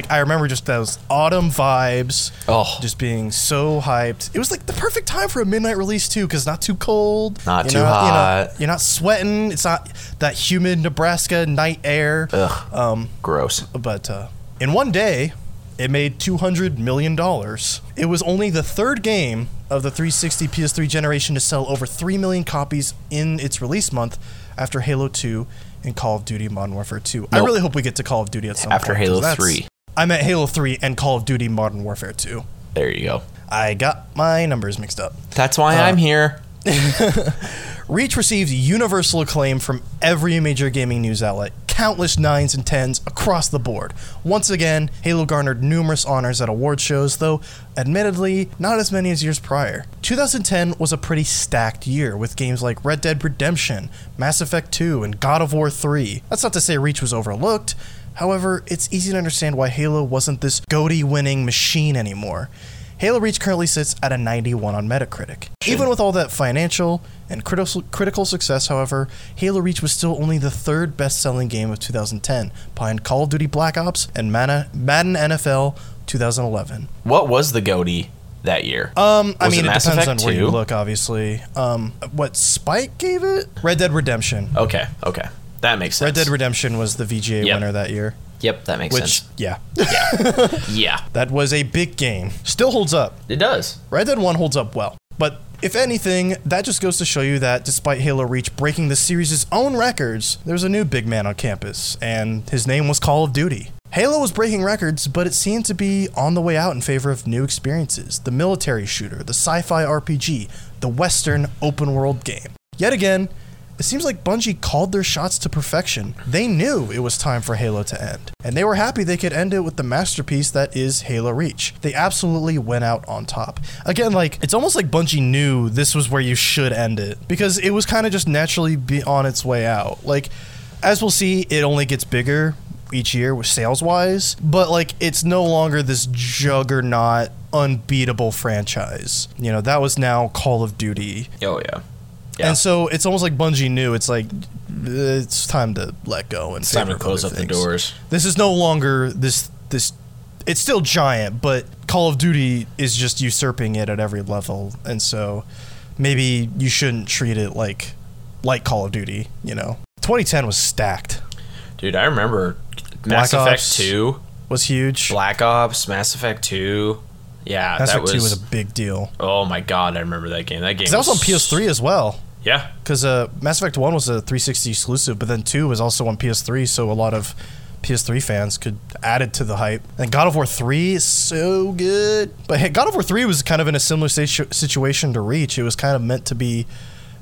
those autumn vibes. Oh, just being so hyped. It was like the perfect time for a midnight release too, because not too cold, not too hot. You're not sweating. It's not that humid Nebraska night air. Ugh. Gross. But in one day. It made $200 million. It was only the third game of the 360 PS3 generation to sell over 3 million copies in its release month after Halo 2 and Call of Duty Modern Warfare 2. Nope. I really hope we get to Call of Duty at some point. After Halo 3. I meant Halo 3 and Call of Duty Modern Warfare 2. There you go. I got my numbers mixed up. That's why I'm here. Reach received universal acclaim from every major gaming news outlet, countless 9s and 10s across the board. Once again, Halo garnered numerous honors at award shows, though admittedly not as many as years prior. 2010 was a pretty stacked year, with games like Red Dead Redemption, Mass Effect 2, and God of War 3. That's not to say Reach was overlooked, however, it's easy to understand why Halo wasn't this GOTY-winning machine anymore. Halo Reach currently sits at a 91 on Metacritic. Even with all that financial and critical success, however, Halo Reach was still only the third best-selling game of 2010, behind Call of Duty Black Ops and Madden NFL 2011. What was the GOTY that year? It depends Effect on where 2? You look, obviously. What Spike gave it? Red Dead Redemption. Okay. That makes sense. Red Dead Redemption was the VGA winner that year. Yep, that makes sense. Yeah. That was a big game. Still holds up. It does. Red Dead 1 holds up well. But if anything, that just goes to show you that despite Halo Reach breaking the series' own records, there's a new big man on campus, and his name was Call of Duty. Halo was breaking records, but it seemed to be on the way out in favor of new experiences. The military shooter, the sci-fi RPG, the Western open-world game. Yet again, it seems like Bungie called their shots to perfection. They knew it was time for Halo to end, and they were happy they could end it with the masterpiece that is Halo Reach. They absolutely went out on top. Again, like, it's almost like Bungie knew this was where you should end it, because it was kind of just naturally on its way out. Like, as we'll see, it only gets bigger each year with sales-wise, but like, it's no longer this juggernaut, unbeatable franchise. You know, that was now Call of Duty. Oh, yeah. Yeah. And so it's almost like Bungie knew it's like it's time to let go and it's time to close up the doors. This is no longer this. It's still giant, but Call of Duty is just usurping it at every level, and so maybe you shouldn't treat it like Call of Duty. You know, 2010 was stacked. Dude, I remember Mass Effect 2 was huge. Black Ops, Mass Effect 2. Yeah, Mass Effect 2 was a big deal. Oh my god, I remember that game. That game was on PS3 as well. Yeah, because Mass Effect 1 was a 360 exclusive, but then 2 was also on PS3, so a lot of PS3 fans could add it to the hype. And God of War 3 is so good. But hey, God of War 3 was kind of in a similar situation to Reach. It was kind of meant to be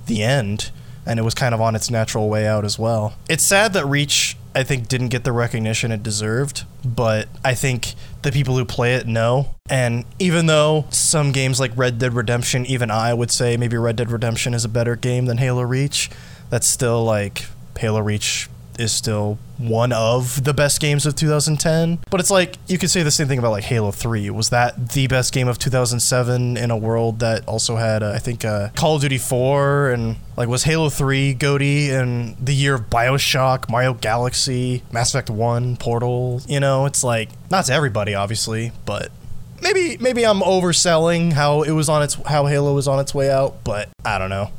the end, and it was kind of on its natural way out as well. It's sad that Reach, I think, didn't get the recognition it deserved, but I think the people who play it know. And even though some games like Red Dead Redemption, even I would say maybe Red Dead Redemption is a better game than Halo Reach, that's still like Halo Reach is still one of the best games of 2010. But it's like, you could say the same thing about like Halo 3. Was that the best game of 2007 in a world that also had, I think, Call of Duty 4, and like, was Halo 3 goaty and the year of Bioshock, Mario Galaxy, Mass Effect 1, Portal? You know, it's like, not to everybody, obviously, but maybe I'm overselling how Halo was on its way out, but I don't know.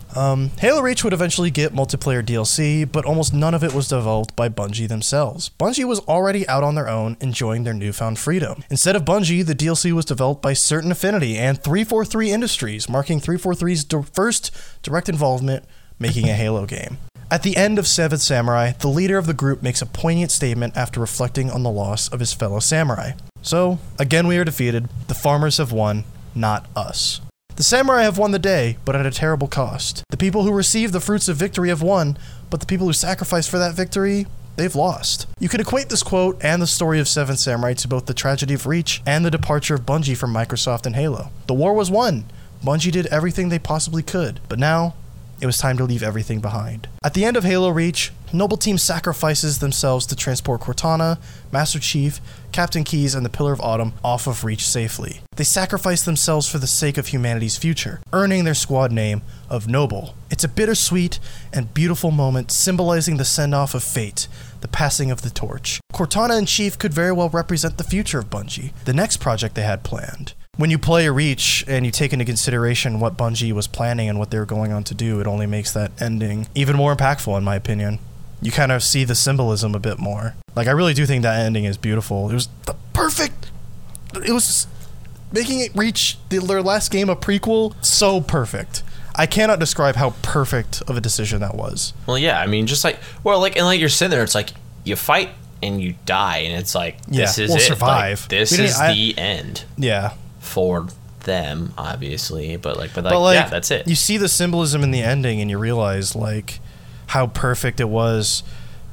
Halo Reach would eventually get multiplayer DLC, but almost none of it was developed by Bungie themselves. Bungie was already out on their own, enjoying their newfound freedom. Instead of Bungie, the DLC was developed by Certain Affinity and 343 Industries, marking 343's first direct involvement making a Halo game. At the end of Seventh Samurai, the leader of the group makes a poignant statement after reflecting on the loss of his fellow samurai. So, again we are defeated, the farmers have won, not us. The samurai have won the day, but at a terrible cost. The people who receive the fruits of victory have won, but the people who sacrificed for that victory, they've lost. You can equate this quote and the story of Seventh Samurai to both the tragedy of Reach and the departure of Bungie from Microsoft and Halo. The war was won, Bungie did everything they possibly could, but now, it was time to leave everything behind. At the end of Halo Reach, Noble Team sacrifices themselves to transport Cortana, Master Chief, Captain Keyes, and the Pillar of Autumn off of Reach safely. They sacrifice themselves for the sake of humanity's future, earning their squad name of Noble. It's a bittersweet and beautiful moment symbolizing the send-off of fate, the passing of the torch. Cortana and Chief could very well represent the future of Bungie, the next project they had planned. When you play Reach and you take into consideration what Bungie was planning and what they were going on to do, it only makes that ending even more impactful, in my opinion. You kind of see the symbolism a bit more. Like, I really do think that ending is beautiful. It was the perfect... It was just making it Reach their last game a prequel so perfect. I cannot describe how perfect of a decision that was. Well, yeah, I mean, just like... Well, like, and like you're sitting there, it's like, you fight and you die, and it's like, this is it. Survive. Like, this is the end. Yeah. For them, obviously, but yeah, that's it. You see the symbolism in the ending, and you realize like how perfect it was,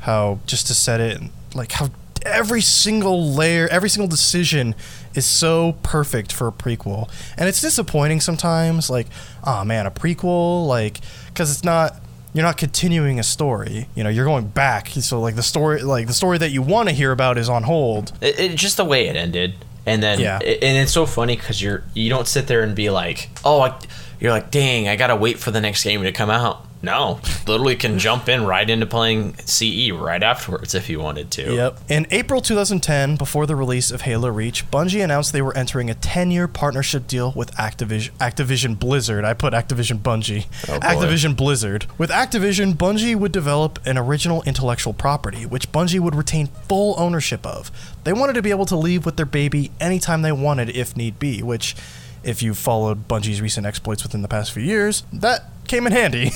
how just to set it, like how every single layer, every single decision is so perfect for a prequel. And it's disappointing sometimes, like, oh man, a prequel, like, because it's not. You're not continuing a story, you know. You're going back, so like the story that you want to hear about is on hold. It just the way it ended. And then, yeah. And it's so funny because you don't sit there and be like, you're like, dang, I gotta wait for the next game to come out. No, literally can jump in right into playing CE right afterwards if you wanted to. Yep. In April 2010, before the release of Halo Reach, Bungie announced they were entering a 10-year partnership deal with Activision Blizzard. I put Activision Bungie. Oh, Activision Blizzard. With Activision, Bungie would develop an original intellectual property, which Bungie would retain full ownership of. They wanted to be able to leave with their baby anytime they wanted if need be, which, if you've followed Bungie's recent exploits within the past few years, that came in handy.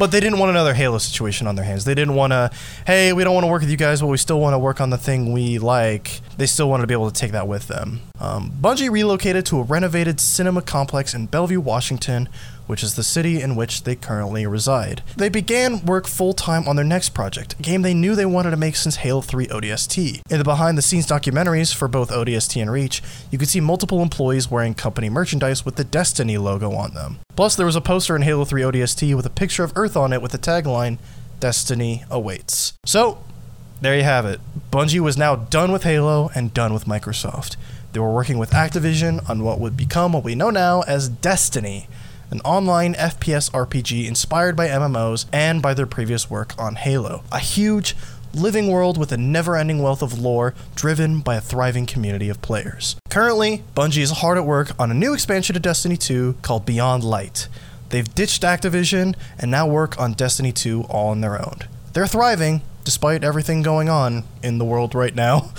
But they didn't want another Halo situation on their hands. They didn't want to, hey, we don't want to work with you guys, but we still want to work on the thing we like. They still wanted to be able to take that with them. Bungie relocated to a renovated cinema complex in Bellevue, Washington, which is the city in which they currently reside. They began work full-time on their next project, a game they knew they wanted to make since Halo 3 ODST. In the behind-the-scenes documentaries for both ODST and Reach, you could see multiple employees wearing company merchandise with the Destiny logo on them. Plus, there was a poster in Halo 3 ODST with a picture of Earth on it with the tagline, "Destiny awaits." So, there you have it. Bungie was now done with Halo and done with Microsoft. They were working with Activision on what would become what we know now as Destiny, an online FPS RPG inspired by MMOs and by their previous work on Halo. A huge, living world with a never-ending wealth of lore driven by a thriving community of players. Currently, Bungie is hard at work on a new expansion to Destiny 2 called Beyond Light. They've ditched Activision and now work on Destiny 2 all on their own. They're thriving, despite everything going on in the world right now.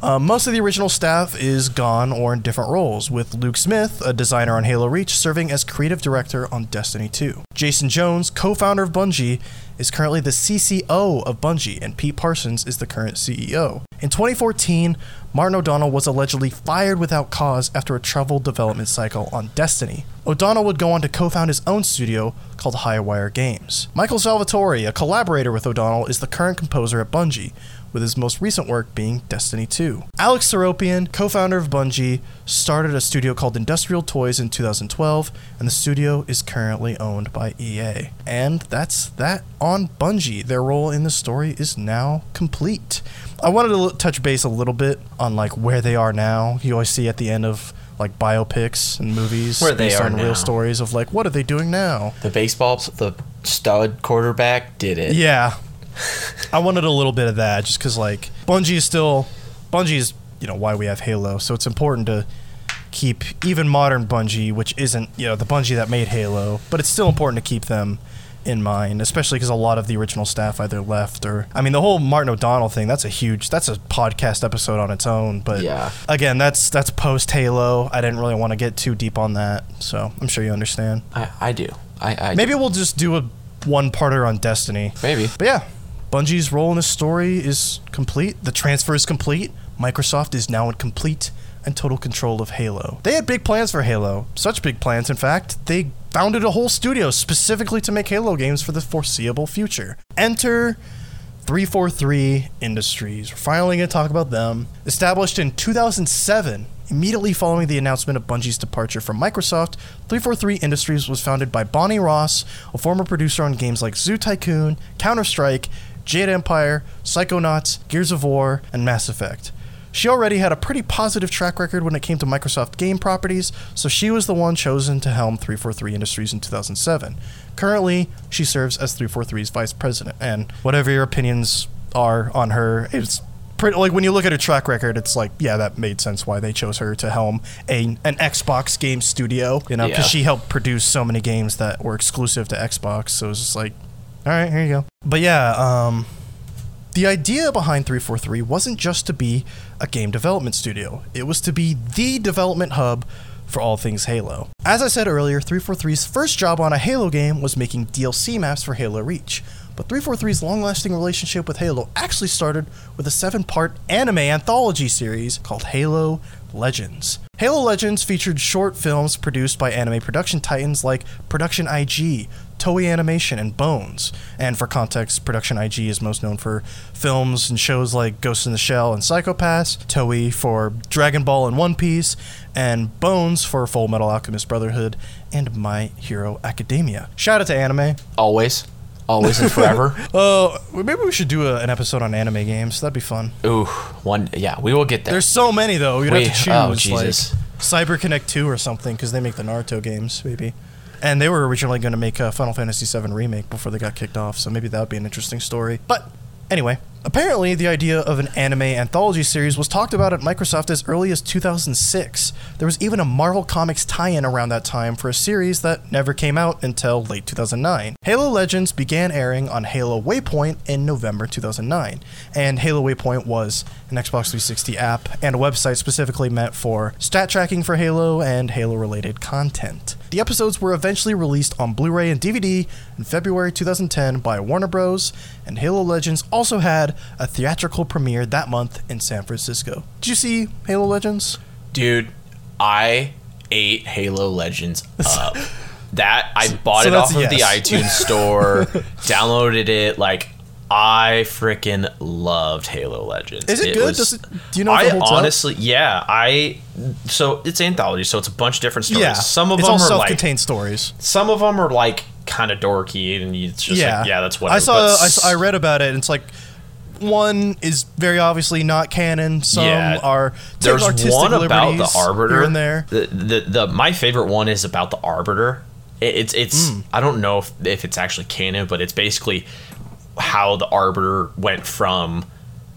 Most of the original staff is gone or in different roles, with Luke Smith, a designer on Halo Reach, serving as creative director on Destiny 2. Jason Jones, co-founder of Bungie, is currently the CCO of Bungie, and Pete Parsons is the current CEO. In 2014, Martin O'Donnell was allegedly fired without cause after a troubled development cycle on Destiny. O'Donnell would go on to co-found his own studio called Hirewire Games. Michael Salvatore, a collaborator with O'Donnell, is the current composer at Bungie, with his most recent work being Destiny 2. Alex Seropian, co-founder of Bungie, started a studio called Industrial Toys in 2012, and the studio is currently owned by EA. And that's that on Bungie. Their role in the story is now complete. I wanted to touch base a little bit on like where they are now. You always see at the end of like biopics and movies where they are now. Real stories of like, what are they doing now? The stud quarterback did it. Yeah. I wanted a little bit of that just because like Bungie is, you know, why we have Halo. So it's important to keep even modern Bungie, which isn't, you know, the Bungie that made Halo, but it's still important to keep them in mind, especially because a lot of the original staff either left or, I mean, the whole Martin O'Donnell thing, that's a podcast episode on its own. But yeah, again, that's post Halo. I didn't really want to get too deep on that. So I'm sure you understand. I do. We'll just do a one-parter on Destiny. Maybe. But yeah. Bungie's role in this story is complete. The transfer is complete. Microsoft is now in complete and total control of Halo. They had big plans for Halo. Such big plans, in fact, they founded a whole studio specifically to make Halo games for the foreseeable future. Enter 343 Industries. We're finally going to talk about them. Established in 2007, immediately following the announcement of Bungie's departure from Microsoft, 343 Industries was founded by Bonnie Ross, a former producer on games like Zoo Tycoon, Counter-Strike, Jade Empire, Psychonauts, Gears of War, and Mass Effect. She already had a pretty positive track record when it came to Microsoft game properties, so she was the one chosen to helm 343 Industries in 2007. Currently, she serves as 343's vice president, and whatever your opinions are on her, it's pretty, like, when you look at her track record, it's like, yeah, that made sense why they chose her to helm an Xbox game studio, you know, because she helped produce so many games that were exclusive to Xbox, so it's just like, all right, here you go. But yeah, the idea behind 343 wasn't just to be a game development studio. It was to be the development hub for all things Halo. As I said earlier, 343's first job on a Halo game was making DLC maps for Halo Reach. But 343's long-lasting relationship with Halo actually started with a 7-part anime anthology series called Halo Legends. Halo Legends featured short films produced by anime production titans like Production IG, Toei Animation, and Bones. And for context, Production IG is most known for films and shows like Ghost in the Shell and Psycho Pass, Toei for Dragon Ball and One Piece, and Bones for Full Metal Alchemist Brotherhood and My Hero Academia. Shout out to anime. Always. Always and forever. Oh, maybe we should do an episode on anime games. That'd be fun. Ooh, one. Yeah, we will get there. There's so many, though. You'd have to choose. Oh, Jesus. Like Cyber Connect 2 or something, because they make the Naruto games, maybe. And they were originally going to make a Final Fantasy VII remake before they got kicked off, so maybe that would be an interesting story. But anyway, apparently the idea of an anime anthology series was talked about at Microsoft as early as 2006. There was even a Marvel Comics tie-in around that time for a series that never came out until late 2009. Halo Legends began airing on Halo Waypoint in November 2009, and Halo Waypoint was an Xbox 360 app and a website specifically meant for stat tracking for Halo and Halo-related content. The episodes were eventually released on Blu-ray and DVD in February 2010 by Warner Bros., and Halo Legends also had a theatrical premiere that month in San Francisco. Did you see Halo Legends? Dude, I ate Halo Legends up. I bought it off of the iTunes store, downloaded it, like, I freaking loved Halo Legends. Is it good? Do you know the whole time? Honestly, yeah. So it's anthology, so it's a bunch of different stories. Yeah, it's all self-contained stories. Some of them are like kind of dorky, and it's just that's whatever. I read about it, and it's like one is very obviously not canon. Some are taking artistic liberties. There's one about the Arbiter. You're in there. My favorite one is about the Arbiter. It's I don't know if it's actually canon, but it's basically how the Arbiter went from,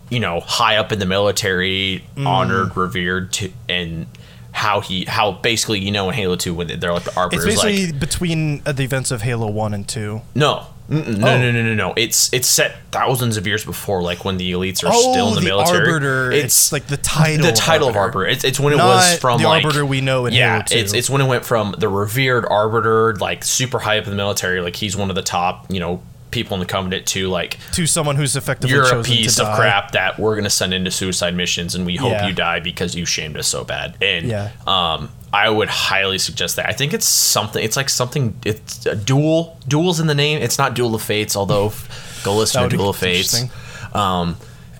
you know, high up in the military, honored, revered, to and how basically, you know, in Halo 2 when they're like the Arbiter's like... It's basically like, between the events of Halo 1 and 2. No. It's set thousands of years before, like when the elites are still in the military. Arbiter, it's like the title. The title of Arbiter. It's when not it was from the like Arbiter we know in Halo 2. It's when it went from the revered Arbiter, like super high up in the military, like he's one of the top, you know, people in the Covenant, to like to someone who's effectively you're a piece of crap that we're gonna send into suicide missions, and we hope you die because you shamed us so bad. And I would highly suggest that. I think it's something. It's like something. It's a duel. Duel's in the name. It's not Duel of Fates, although go listen to Duel of Fates.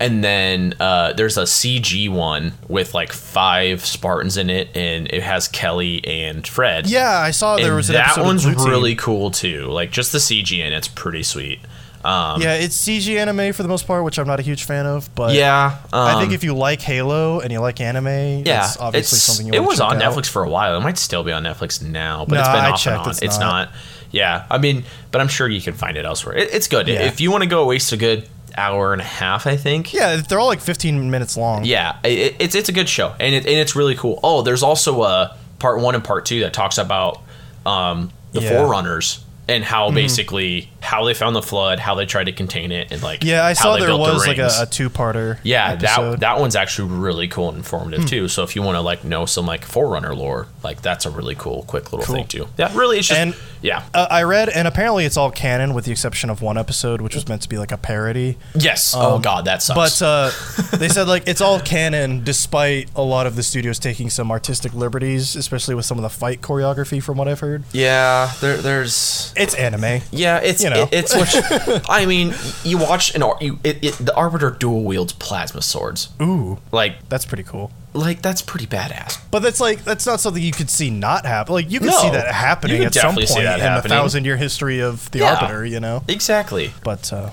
And then there's a CG one with like 5 Spartans in it, and it has Kelly and Fred. Yeah, I saw there was an episode of Blue Team. That one's really cool too. Like just the CG in it's pretty sweet. Yeah, it's CG anime for the most part, which I'm not a huge fan of. But yeah, I think if you like Halo and you like anime, it's obviously something you want to check out. It was on Netflix for a while. It might still be on Netflix now, but it's been off and on. It's not. Yeah, I mean, but I'm sure you can find it elsewhere. It's good. Yeah. If you want to go waste a good hour and a half, I think. Yeah, they're all like 15 minutes long. Yeah, it's a good show, and it's really cool. Oh, there's also a part 1 and part 2 that talks about the Forerunners. And how basically how they found the Flood, how they tried to contain it, and like I saw there was like a 2-parter. Yeah, episode. that one's actually really cool and informative too. So if you want to like know some like Forerunner lore, like that's a really cool thing too. Yeah, really, it's just I read, and apparently it's all canon with the exception of one episode, which was meant to be like a parody. Yes. Oh God, that sucks. But they said like it's all canon, despite a lot of the studios taking some artistic liberties, especially with some of the fight choreography, from what I've heard. Yeah, there's. It's anime. Yeah, it's you know. It's which, I mean, you watch the Arbiter dual wields plasma swords. Ooh, like that's pretty cool. Like that's pretty badass. But that's not something you could see not happen. Like you could see that happening at some point in the 1,000-year history of the Arbiter. You know exactly. But so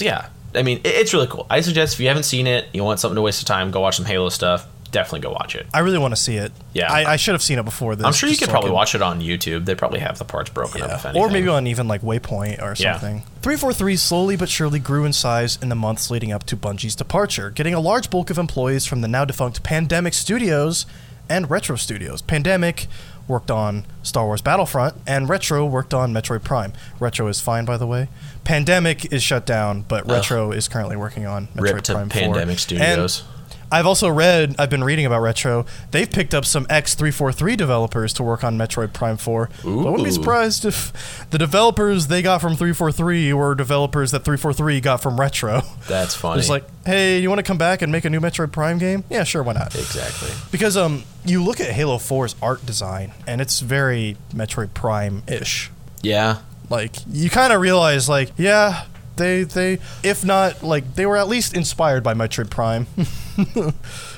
yeah, I mean, it's really cool. I suggest if you haven't seen it, you want something to waste of time, go watch some Halo stuff. Definitely go watch it. I really want to see it. Yeah, I should have seen it before this. I'm sure you could probably watch it on YouTube. They probably have the parts broken up, if anything. Or maybe on even like Waypoint or something. 343 slowly but surely grew in size in the months leading up to Bungie's departure, getting a large bulk of employees from the now defunct Pandemic Studios and Retro Studios. Pandemic worked on Star Wars Battlefront, and Retro worked on Metroid Prime. Retro is fine, by the way. Pandemic is shut down, but Retro is currently working on Metroid Prime 4. Pandemic Studios. And I've been reading about Retro. They've picked up some X343 developers to work on Metroid Prime 4. Ooh. But I wouldn't be surprised if the developers they got from 343 were developers that 343 got from Retro. That's funny. It's like, hey, you want to come back and make a new Metroid Prime game? Yeah, sure, why not? Exactly. Because you look at Halo 4's art design, and it's very Metroid Prime-ish. Yeah. Like, you kind of realize, like, yeah, they if not, like, they were at least inspired by Metroid Prime.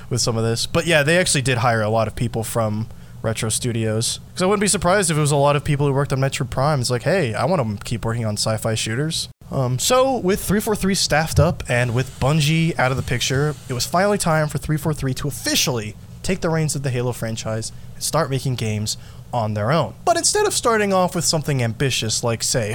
With some of this. But yeah, they actually did hire a lot of people from Retro Studios. Because I wouldn't be surprised if it was a lot of people who worked on Metroid Prime. It's like, hey, I want to keep working on sci-fi shooters. So with 343 staffed up and with Bungie out of the picture, it was finally time for 343 to officially take the reins of the Halo franchise and start making games on their own. But instead of starting off with something ambitious like, say,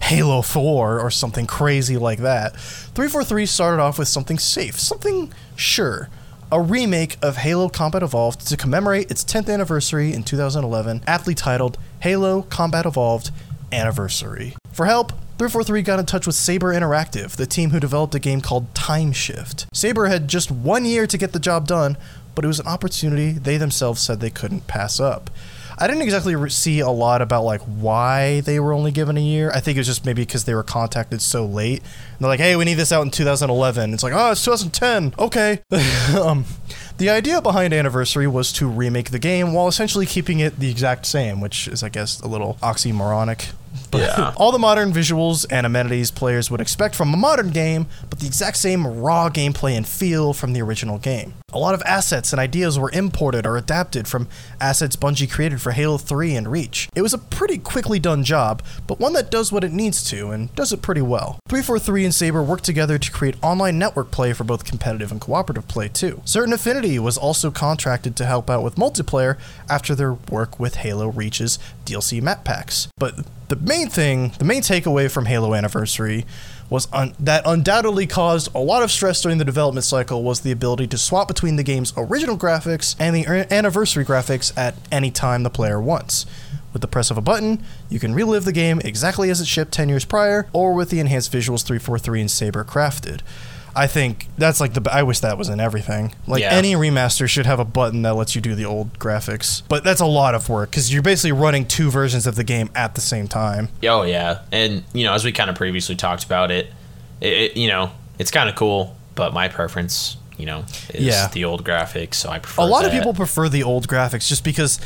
Halo 4 or something crazy like that, 343 started off with something safe, something sure. A remake of Halo Combat Evolved to commemorate its 10th anniversary in 2011, aptly titled Halo Combat Evolved Anniversary. For help, 343 got in touch with Saber Interactive, the team who developed a game called Time Shift. Saber had just 1 year to get the job done, but it was an opportunity they themselves said they couldn't pass up. I didn't exactly see a lot about like why they were only given a year. I think it was just maybe because they were contacted so late. And they're like, hey, we need this out in 2011. It's like, oh, it's 2010. Okay. The idea behind Anniversary was to remake the game while essentially keeping it the exact same, which is, I guess, a little oxymoronic. Yeah. All the modern visuals and amenities players would expect from a modern game, but the exact same raw gameplay and feel from the original game. A lot of assets and ideas were imported or adapted from assets Bungie created for Halo 3 and Reach. It was a pretty quickly done job, but one that does what it needs to and does it pretty well. 343 and Saber worked together to create online network play for both competitive and cooperative play too. Certain Affinity was also contracted to help out with multiplayer after their work with Halo Reach's DLC map packs. But the main takeaway from Halo Anniversary was that undoubtedly caused a lot of stress during the development cycle was the ability to swap between the game's original graphics and the anniversary graphics at any time the player wants. With the press of a button, you can relive the game exactly as it shipped 10 years prior, or with the enhanced visuals 343 and Saber crafted. I think that's like I wish that was in everything. Like, yeah. Any remaster should have a button that lets you do the old graphics. But that's a lot of work, because you're basically running two versions of the game at the same time. Oh, yeah. And, you know, as we kind of previously talked about it, you know, it's kind of cool, but my preference, you know, is the old graphics, so I prefer that. A lot of people prefer the old graphics just because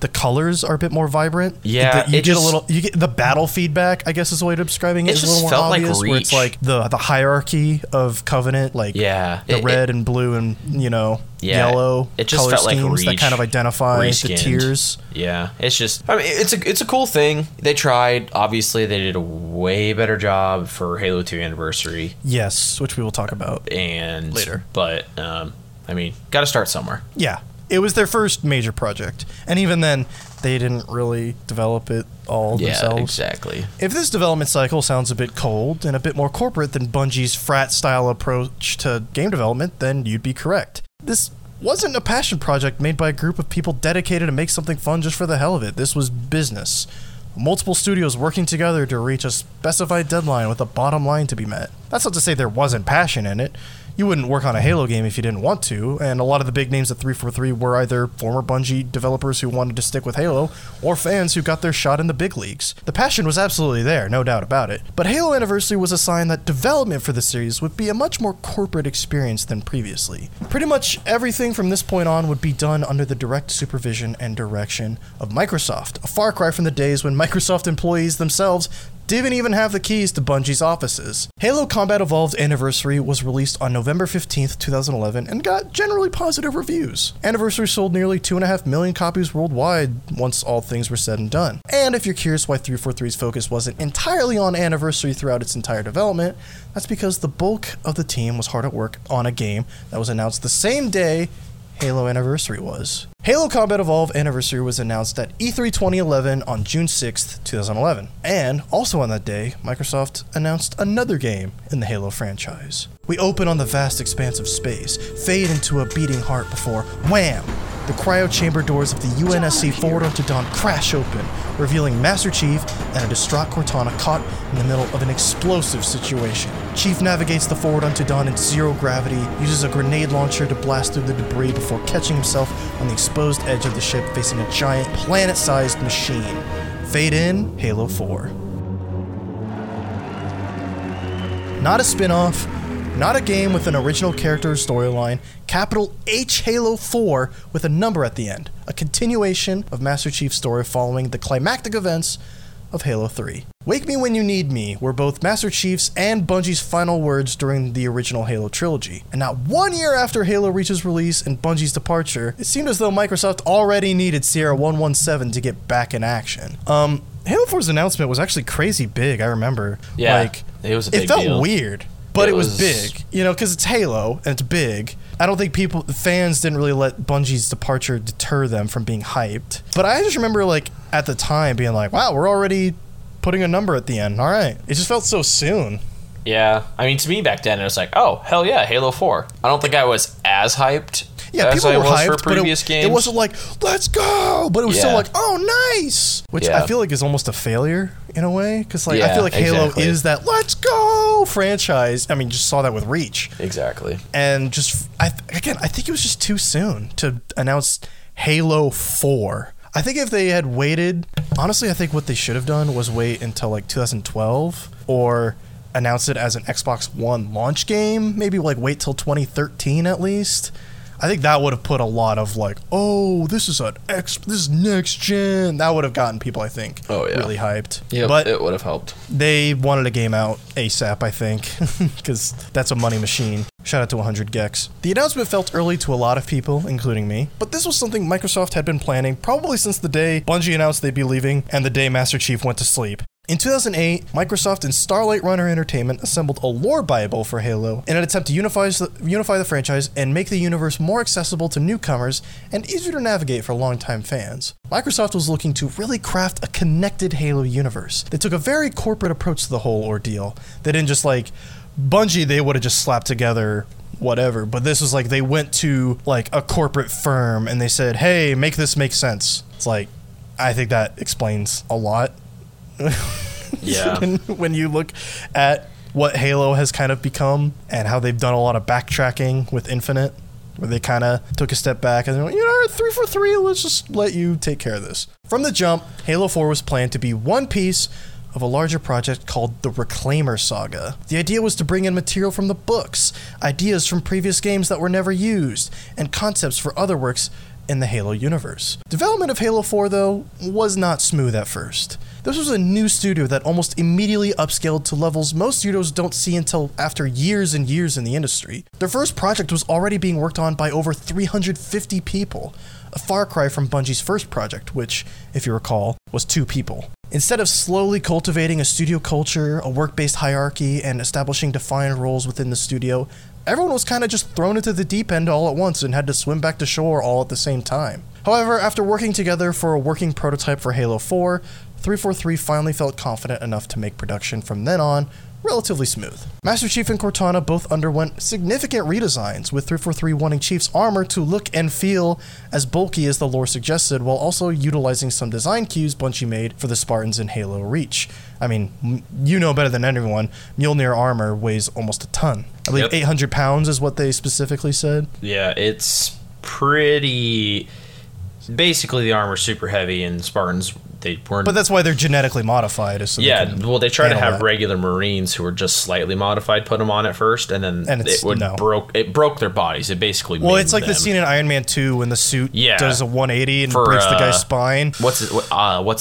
the colors are a bit more vibrant. Yeah, you get the battle feedback, I guess is the way to describing it. It's a little more obvious, like where it's like the hierarchy of Covenant, like the red and blue and yellow. It just color felt schemes like Reach, that kind of identify the tiers. Yeah, it's just it's a cool thing. They tried. Obviously, they did a way better job for Halo 2 Anniversary. Yes, which we will talk about later. But I mean, got to start somewhere. Yeah. It was their first major project, and even then, they didn't really develop it all themselves. Yeah, exactly. If this development cycle sounds a bit cold and a bit more corporate than Bungie's frat-style approach to game development, then you'd be correct. This wasn't a passion project made by a group of people dedicated to make something fun just for the hell of it. This was business. Multiple studios working together to reach a specified deadline with a bottom line to be met. That's not to say there wasn't passion in it. You wouldn't work on a Halo game if you didn't want to, and a lot of the big names at 343 were either former Bungie developers who wanted to stick with Halo, or fans who got their shot in the big leagues. The passion was absolutely there, no doubt about it, but Halo Anniversary was a sign that development for the series would be a much more corporate experience than previously. Pretty much everything from this point on would be done under the direct supervision and direction of Microsoft, a far cry from the days when Microsoft employees themselves didn't even have the keys to Bungie's offices. Halo Combat Evolved Anniversary was released on November 15th, 2011, and got generally positive reviews. Anniversary sold nearly 2.5 million copies worldwide once all things were said and done. And if you're curious why 343's focus wasn't entirely on Anniversary throughout its entire development, that's because the bulk of the team was hard at work on a game that was announced the same day Halo Anniversary was. Halo Combat Evolved Anniversary was announced at E3 2011 on June 6th, 2011. And also on that day, Microsoft announced another game in the Halo franchise. We open on the vast expanse of space, fade into a beating heart before, wham! The cryo chamber doors of the UNSC Forerunner to Dawn crash open, revealing Master Chief and a distraught Cortana caught in the middle of an explosive situation. Chief navigates the Forerunner to Dawn in zero gravity, uses a grenade launcher to blast through the debris before catching himself on the exposed edge of the ship facing a giant, planet-sized machine. Fade in, Halo 4. Not a spin-off, not a game with an original character or storyline, capital H Halo 4 with a number at the end, a continuation of Master Chief's story following the climactic events of Halo 3. Wake Me When You Need Me were both Master Chief's and Bungie's final words during the original Halo trilogy. And not 1 year after Halo Reach's release and Bungie's departure, it seemed as though Microsoft already needed Sierra 117 to get back in action. Halo 4's announcement was actually crazy big, I remember. Yeah, like, it was a big deal. It felt weird. But it was big, you know, because it's Halo, and it's big. I don't think fans didn't really let Bungie's departure deter them from being hyped. But I just remember, like, at the time being like, wow, we're already putting a number at the end. All right. It just felt so soon. Yeah. I mean, to me back then, it was like, oh, hell yeah, Halo 4. I don't think I was as hyped. Yeah, people were hyped, but it wasn't like, let's go! But it was still like, oh, nice! Which I feel like is almost a failure, in a way. Because like I feel like exactly. Halo is that let's go franchise. I mean, just saw that with Reach. Exactly. And just, I think it was just too soon to announce Halo 4. I think if they had waited, honestly, I think what they should have done was wait until like 2012 or announce it as an Xbox One launch game. Maybe like wait till 2013 at least. I think that would have put a lot of like, oh, this is next gen. That would have gotten people, I think, really hyped. Yeah, but it would have helped. They wanted a game out ASAP, I think, because that's a money machine. Shout out to 100 Gex. The announcement felt early to a lot of people, including me, but this was something Microsoft had been planning probably since the day Bungie announced they'd be leaving and the day Master Chief went to sleep. In 2008, Microsoft and Starlight Runner Entertainment assembled a lore bible for Halo in an attempt to unify the franchise and make the universe more accessible to newcomers and easier to navigate for longtime fans. Microsoft was looking to really craft a connected Halo universe. They took a very corporate approach to the whole ordeal. They didn't just like, Bungie, they would have just slapped together whatever, but this was like, they went to like a corporate firm and they said, hey, make this make sense. It's like, I think that explains a lot. Yeah. When you look at what Halo has kind of become and how they've done a lot of backtracking with Infinite, where they kind of took a step back and they went, 343, let's just let you take care of this. From the jump, Halo 4 was planned to be one piece of a larger project called the Reclaimer Saga. The idea was to bring in material from the books, ideas from previous games that were never used, and concepts for other works in the Halo universe. Development of Halo 4, though, was not smooth at first. This was a new studio that almost immediately upscaled to levels most studios don't see until after years and years in the industry. Their first project was already being worked on by over 350 people, a far cry from Bungie's first project, which, if you recall, was 2 people. Instead of slowly cultivating a studio culture, a work-based hierarchy, and establishing defined roles within the studio, everyone was kind of just thrown into the deep end all at once and had to swim back to shore all at the same time. However, after working together for a working prototype for Halo 4, 343 finally felt confident enough to make production from then on relatively smooth. Master Chief and Cortana both underwent significant redesigns, with 343 wanting Chief's armor to look and feel as bulky as the lore suggested, while also utilizing some design cues Bungie made for the Spartans in Halo Reach. I mean, you know better than anyone, Mjolnir armor weighs almost a ton. I believe 800 pounds is what they specifically said. Yeah, it's pretty... Basically, the armor's super heavy, and Spartans... They weren't, but that's why they're genetically modified. Is so they try to have regular Marines who were just slightly modified put them on at first, and then it broke their bodies. It basically maimed it's like them. The scene in Iron Man 2 when the suit does a 180 and breaks the guy's spine. What's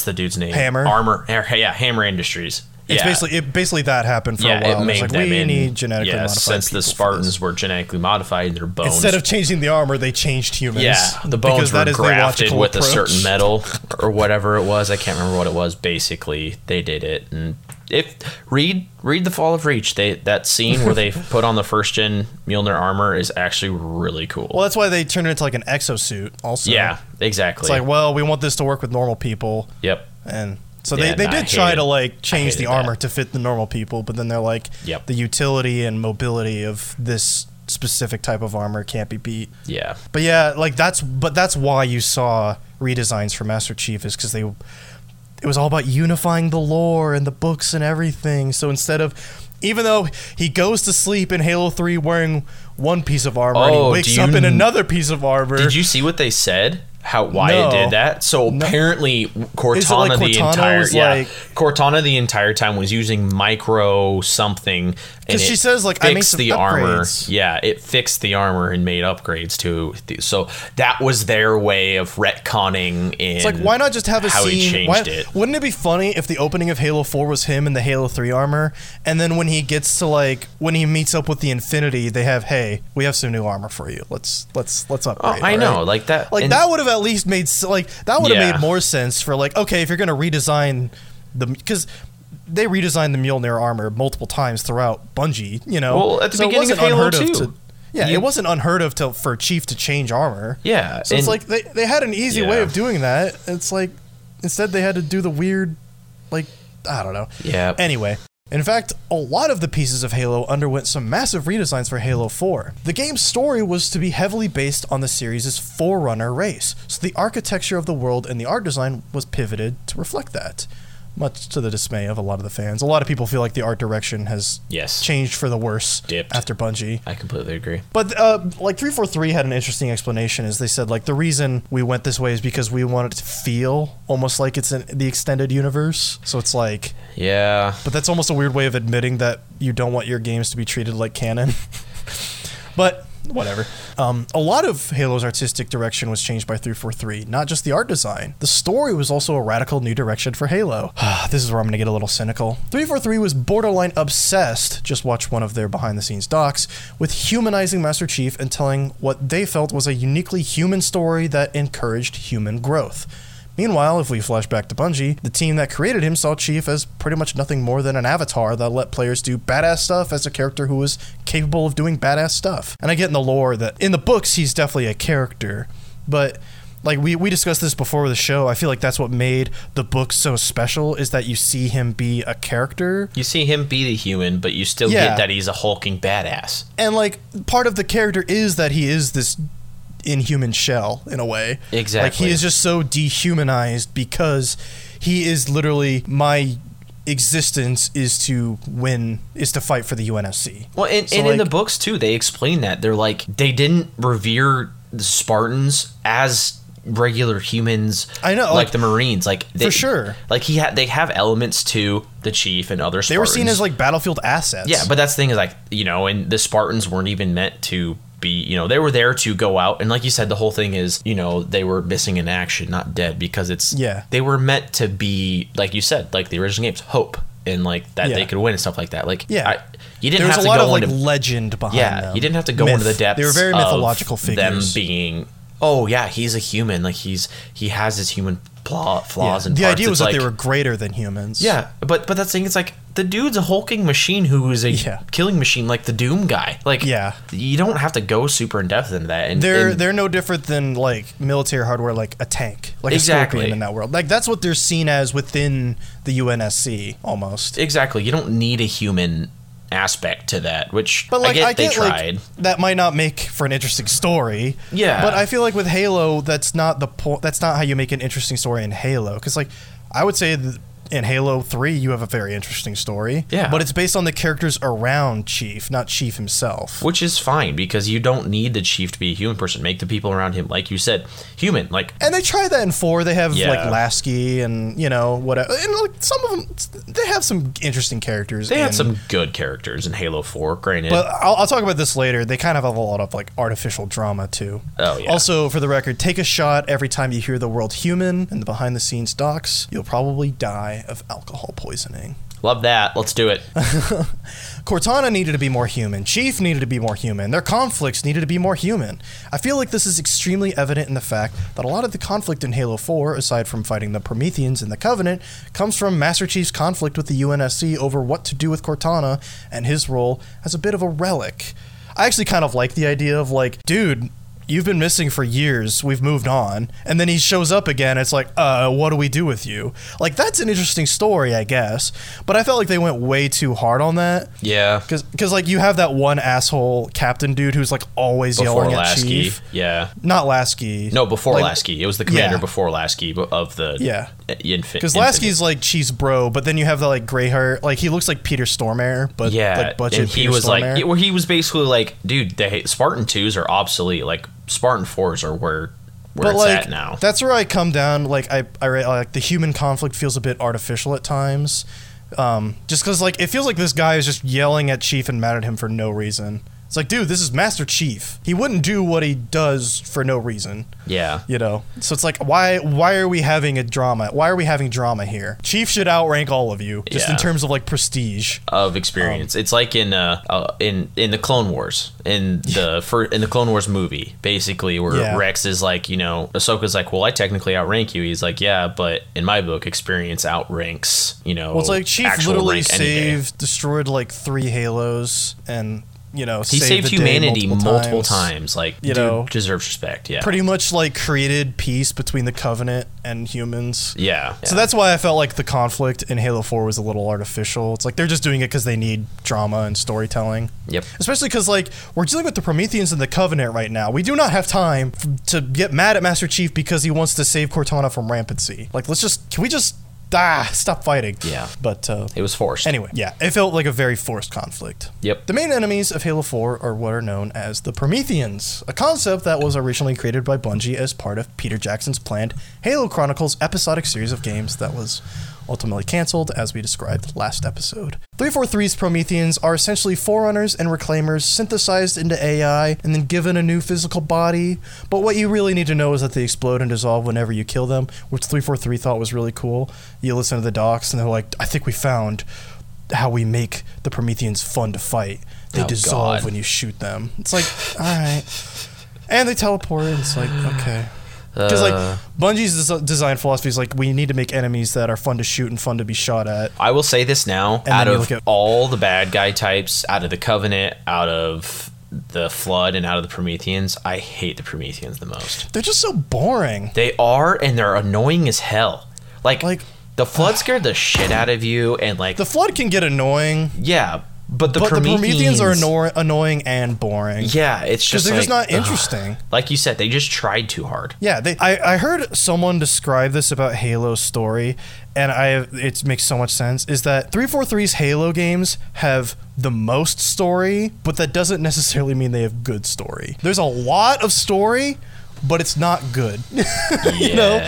the dude's name? Hammer. Hammer Industries. It's basically that happened for a while. It was like, we need genetically modified. Since the Spartans were genetically modified, their bones, instead of changing the armor, they changed humans. Yeah, the bones were grafted with a certain metal or whatever it was. I can't remember what it was. Basically, they did it. And if read The Fall of Reach, that scene where they put on the first gen Mjolnir armor is actually really cool. Well, that's why they turned it into like an exosuit. Also, yeah, exactly. It's like, well, we want this to work with normal people. Yep, and. So they did try to like change the armor to fit the normal people, but then they're like, the utility and mobility of this specific type of armor can't be beat. Yeah. But that's why you saw redesigns for Master Chief, is because it was all about unifying the lore and the books and everything. So instead of, even though he goes to sleep in Halo 3 wearing one piece of armor and he wakes up in another piece of armor. Did you see what they said? It did that? So apparently Cortana the entire time was using micro something, because she says like I made some the upgrades. Armor. Yeah, it fixed the armor and made upgrades too. So that was their way of retconning. It's like, why not just have a scene? Wouldn't it be funny if the opening of Halo 4 was him in the Halo 3 armor, and then when he gets to when he meets up with the Infinity, they have, hey, we have some new armor for you. Let's upgrade. Oh, I know, right? Like that. Like that would have. At least made made more sense for if you're gonna redesign because they redesigned the Mjolnir armor multiple times throughout Bungie, at the beginning of Halo 2. It wasn't unheard of for Chief to change armor. Yeah, so it's like they had an easy way of doing that. It's like instead they had to do the weird, I don't know. Yeah. Anyway. In fact, a lot of the pieces of Halo underwent some massive redesigns for Halo 4. The game's story was to be heavily based on the series' Forerunner race, so the architecture of the world and the art design was pivoted to reflect that, much to the dismay of a lot of the fans. A lot of people feel like the art direction has changed for the worse after Bungie. I completely agree. But 343 had an interesting explanation, as they said the reason we went this way is because we want it to feel almost like it's in the extended universe. So it's like... Yeah. But that's almost a weird way of admitting that you don't want your games to be treated like canon. But whatever. A lot of Halo's artistic direction was changed by 343, not just the art design. The story was also a radical new direction for Halo. This is where I'm going to get a little cynical. 343 was borderline obsessed, just watch one of their behind-the-scenes docs, with humanizing Master Chief and telling what they felt was a uniquely human story that encouraged human growth. Meanwhile, if we flash back to Bungie, the team that created him saw Chief as pretty much nothing more than an avatar that let players do badass stuff as a character who was capable of doing badass stuff. And I get in the lore that in the books, he's definitely a character, but like we discussed this before the show, I feel like that's what made the book so special, is that you see him be a character. You see him be the human, but you still get that he's a hulking badass. And like part of the character is that he is this inhuman shell in a way. Exactly. Like he is just so dehumanized because he is literally my existence is to win, is to fight for the UNSC. Well, and like, in the books too, they explain that. They're like, they didn't revere the Spartans as regular humans, I know, like the Marines, like they, for sure, like they have elements to the Chief and other Spartans. They were seen as like battlefield assets. Yeah, but that's the thing is like, you know, and the Spartans weren't even meant to be, you know, they were there to go out, and like you said, the whole thing is, you know, they were missing in action, not dead, because it's they were meant to be, like you said, like the original games, hope, and like that they could win and stuff like that. Like you didn't have to go into, there was a lot of like legend behind them. You didn't have to go into the depths. They were very mythological figures. Them being, oh yeah, he's a human. Like he has his human flaws and the parts. Idea was like, that they were greater than humans. Yeah, but that's the thing. It's like the dude's a hulking machine who is a killing machine, like the Doom guy. Like you don't have to go super in depth into that. And they're no different than like military hardware, like a tank, like a Scorpion in that world. Like that's what they're seen as within the UNSC almost. Exactly. You don't need a human aspect to that, which but like, I get they tried. Like, that might not make for an interesting story. Yeah. But I feel like with Halo, that's not the point. That's not how you make an interesting story in Halo. Because like, I would say in Halo 3, you have a very interesting story. Yeah. But it's based on the characters around Chief, not Chief himself. Which is fine, because you don't need the Chief to be a human person. Make the people around him, like you said, human. Like. And they try that in 4. They have like Lasky and, you know, whatever. And like some of them, they have some interesting characters. They had some good characters in Halo 4, granted. But I'll talk about this later. They kind of have a lot of like artificial drama, too. Oh, yeah. Also, for the record, take a shot every time you hear the word human in the behind-the-scenes docs. You'll probably die of alcohol poisoning. Love that. Let's do it. Cortana needed to be more human. Chief needed to be more human. Their conflicts needed to be more human. I feel like this is extremely evident in the fact that a lot of the conflict in Halo 4, aside from fighting the Prometheans and the Covenant, comes from Master Chief's conflict with the UNSC over what to do with Cortana and his role as a bit of a relic. I actually kind of like the idea of like, dude, you've been missing for years, we've moved on, and then he shows up again, it's like, what do we do with you? Like, that's an interesting story, I guess, but I felt like they went way too hard on that. Yeah. Because, like, you have that one asshole captain dude who's, like, always before yelling Lasky, at Chief. Yeah. Not Lasky. No, before like, Lasky. It was the commander before Lasky of the Infinite. Because Lasky's, like, Chief's bro, but then you have the, like, Greyheart, like, he looks like Peter Stormare, but, like, budget and he Peter was Stormare. Like, he was basically like, dude, the Spartan 2s are obsolete, like, Spartan 4s are where it's like, at now. That's where I come down. Like I like the human conflict feels a bit artificial at times, just because like it feels like this guy is just yelling at Chief and mad at him for no reason. It's like, dude, this is Master Chief. He wouldn't do what he does for no reason. Yeah. You know? So it's like, why are we having a drama? Why are we having drama here? Chief should outrank all of you, just in terms of, like, prestige. Of experience. It's like in the Clone Wars, in the Clone Wars movie, basically, where Rex is like, you know, Ahsoka's like, well, I technically outrank you. He's like, yeah, but in my book, experience outranks, you know, actual rank. Well, it's like Chief literally destroyed, like, 3 Halos, and you know, he saved humanity multiple times. Like, you know, deserves respect. Yeah, pretty much like created peace between the Covenant and humans. Yeah, so that's why I felt like the conflict in Halo 4 was a little artificial. It's like they're just doing it because they need drama and storytelling. Yep. Especially because like we're dealing with the Prometheans and the Covenant right now. We do not have time to get mad at Master Chief because he wants to save Cortana from rampancy. Like, can we just stop fighting. Yeah. But it was forced. Anyway, it felt like a very forced conflict. Yep. The main enemies of Halo 4 are what are known as the Prometheans, a concept that was originally created by Bungie as part of Peter Jackson's planned Halo Chronicles episodic series of games that was ultimately cancelled as we described last episode. 343's Prometheans are essentially Forerunners and Reclaimers synthesized into AI and then given a new physical body, but what you really need to know is that they explode and dissolve whenever you kill them, which 343 thought was really cool. You listen to the docs and they're like, I think we found how we make the Prometheans fun to fight. They dissolve when you shoot them. It's like, alright. And they teleport, and it's like, okay. Because, like, Bungie's design philosophy is, like, we need to make enemies that are fun to shoot and fun to be shot at. I will say this now, out of all the bad guy types, out of the Covenant, out of the Flood, and out of the Prometheans, I hate the Prometheans the most. They're just so boring. They are, and they're annoying as hell. Like the Flood scared the shit out of you, and, like... The Flood can get annoying. Yeah, But the Prometheans are annoying and boring. Yeah, it's just because they're just not interesting. Like you said, they just tried too hard. Yeah, I heard someone describe this about Halo's story, and it makes so much sense, is that 343's Halo games have the most story, but that doesn't necessarily mean they have good story. There's a lot of story, but it's not good. You know?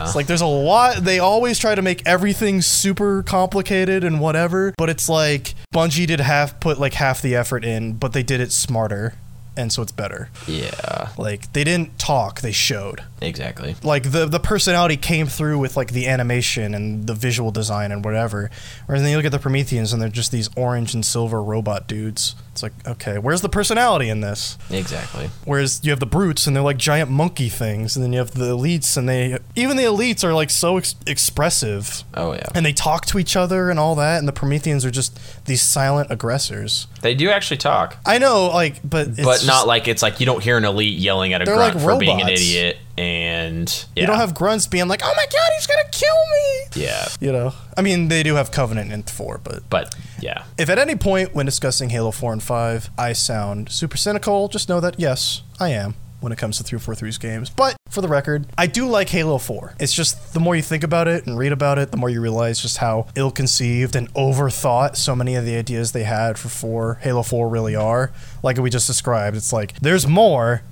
It's like there's a lot. They always try to make everything super complicated and whatever, but it's like Bungie did put half the effort in, but they did it smarter, and so it's better. Yeah. Like they didn't talk, they showed. Exactly. Like the personality came through with like the animation and the visual design and whatever. Whereas then you look at the Prometheans and they're just these orange and silver robot dudes. It's like, okay, where's the personality in this? Exactly. Whereas you have the Brutes and they're like giant monkey things, and then you have the Elites, and the elites are like so expressive. Oh yeah. And they talk to each other and all that, and the Prometheans are just these silent aggressors. They do actually talk. I know, like, but not like it's like you don't hear an Elite yelling at a grunt like for being an idiot. And yeah. You don't have grunts being like, oh my god, he's gonna kill me. Yeah. You know, I mean, they do have Covenant in 4, but yeah. If at any point when discussing Halo 4 and 5, I sound super cynical, just know that yes, I am when it comes to 343's games. But for the record, I do like Halo 4. It's just the more you think about it and read about it, the more you realize just how ill-conceived and overthought so many of the ideas they had for Halo 4 really are. Like we just described, it's like there's more,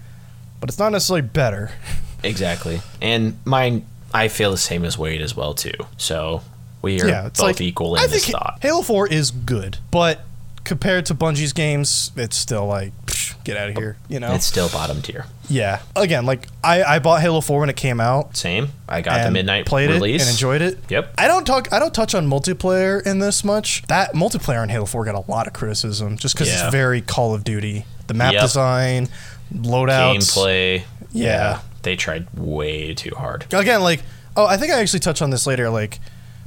but it's not necessarily better. Exactly. And I feel the same as Wade as well, too. So we are both like, equal in this thought. Halo 4 is good, but compared to Bungie's games, it's still like, psh, get out of here, you know? It's still bottom tier. Yeah. Again, like, I bought Halo 4 when it came out. Same. I got the midnight release. Played it and enjoyed it. Yep. I don't touch on multiplayer in this much. That multiplayer on Halo 4 got a lot of criticism just because it's very Call of Duty. The map design, loadouts. Gameplay. Yeah. They tried way too hard. Again, like, I think I actually touch on this later, like,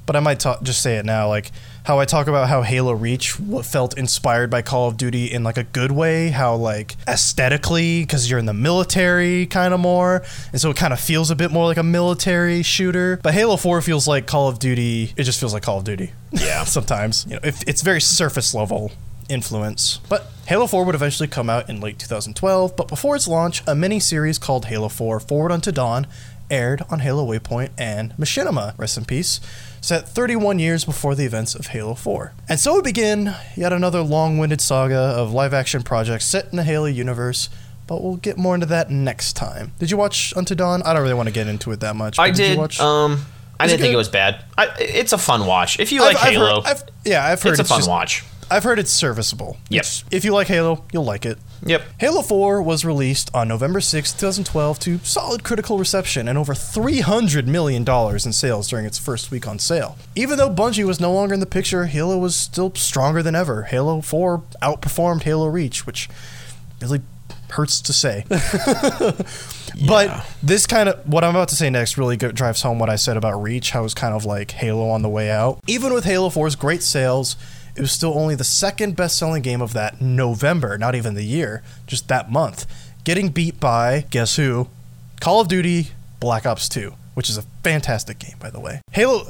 but I might just say it now, like, how I talk about how Halo Reach felt inspired by Call of Duty in, like, a good way, how, like, aesthetically, because you're in the military kind of more, and so it kind of feels a bit more like a military shooter, but Halo 4 feels like Call of Duty, it just feels like Call of Duty. Yeah. Sometimes. You know, it's very surface level influence. But Halo 4 would eventually come out in late 2012, but before its launch, a mini-series called Halo 4 Forward Unto Dawn aired on Halo Waypoint and Machinima, rest in peace, set 31 years before the events of Halo 4. And so we begin yet another long-winded saga of live-action projects set in the Halo universe, but we'll get more into that next time. Did you watch Unto Dawn? I don't really want to get into it that much. I did. You watch? I didn't think it was bad. It's a fun watch. If you like Halo, I've heard it's a fun watch. I've heard it's serviceable. Yes. If you like Halo, you'll like it. Yep. Halo 4 was released on November 6, 2012 to solid critical reception and over $300 million in sales during its first week on sale. Even though Bungie was no longer in the picture, Halo was still stronger than ever. Halo 4 outperformed Halo Reach, which really hurts to say. But this kind of, what I'm about to say next really drives home what I said about Reach, how it was kind of like Halo on the way out. Even with Halo 4's great sales, it was still only the second best-selling game of that November, not even the year, just that month, getting beat by, guess who, Call of Duty Black Ops 2, which is a fantastic game, by the way.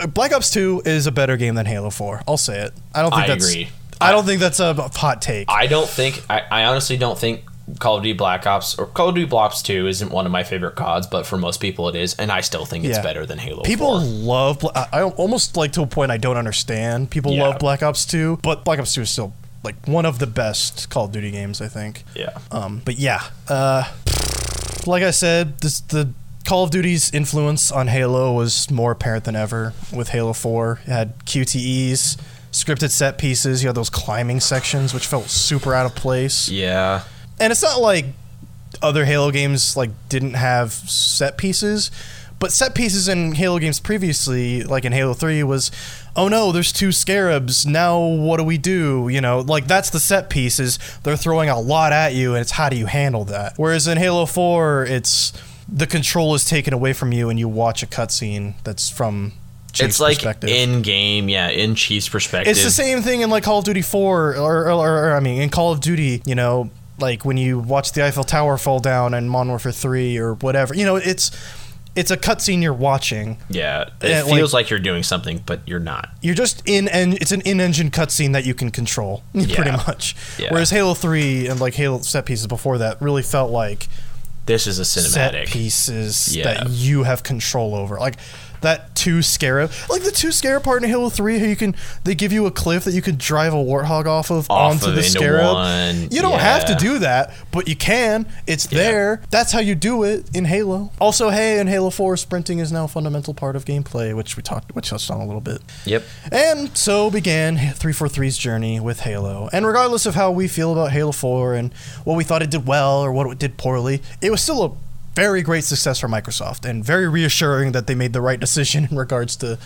Black Ops 2 is a better game than Halo 4. I'll say it. I agree. I don't think that's a hot take. I honestly don't think Call of Duty Black Ops or Call of Duty Black Ops 2 isn't one of my favorite CODs, but for most people it is, and I still think it's better than Halo 4. People love, I almost like to a point I don't understand, people love Black Ops 2, but Black Ops 2 is still like one of the best Call of Duty games, I think. Yeah. Like I said, the Call of Duty's influence on Halo was more apparent than ever with Halo 4. It had QTEs, scripted set pieces, you had those climbing sections, which felt super out of place. Yeah. And it's not like other Halo games like didn't have set pieces, but set pieces in Halo games previously, like in Halo 3, was, oh no, there's two scarabs, now what do we do? You know, like, that's the set pieces. They're throwing a lot at you, and it's how do you handle that? Whereas in Halo 4, it's the control is taken away from you, and you watch a cutscene that's from Chief's perspective. It's like in-game, yeah, in Chief's perspective. It's the same thing in, like, Call of Duty 4, or in Call of Duty, you know, like, when you watch the Eiffel Tower fall down in Modern Warfare 3 or whatever. You know, it's a cutscene you're watching. Yeah, it feels like you're doing something, but you're not. You're just it's an in-engine cutscene that you can control, pretty much. Yeah. Whereas Halo 3 and, like, Halo set pieces before that really felt like this is a cinematic. Set pieces that you have control over. Like, that two scarab. Like, the two scarab part in Halo 3, they give you a cliff that you could drive a warthog onto the scarab. You don't have to do that, but you can. It's there. That's how you do it in Halo. Also, in Halo 4, sprinting is now a fundamental part of gameplay, which we touched on a little bit. Yep. And so began 343's journey with Halo. And regardless of how we feel about Halo 4 and what we thought it did well or what it did poorly, it was still a very great success for Microsoft, and very reassuring that they made the right decision in regards to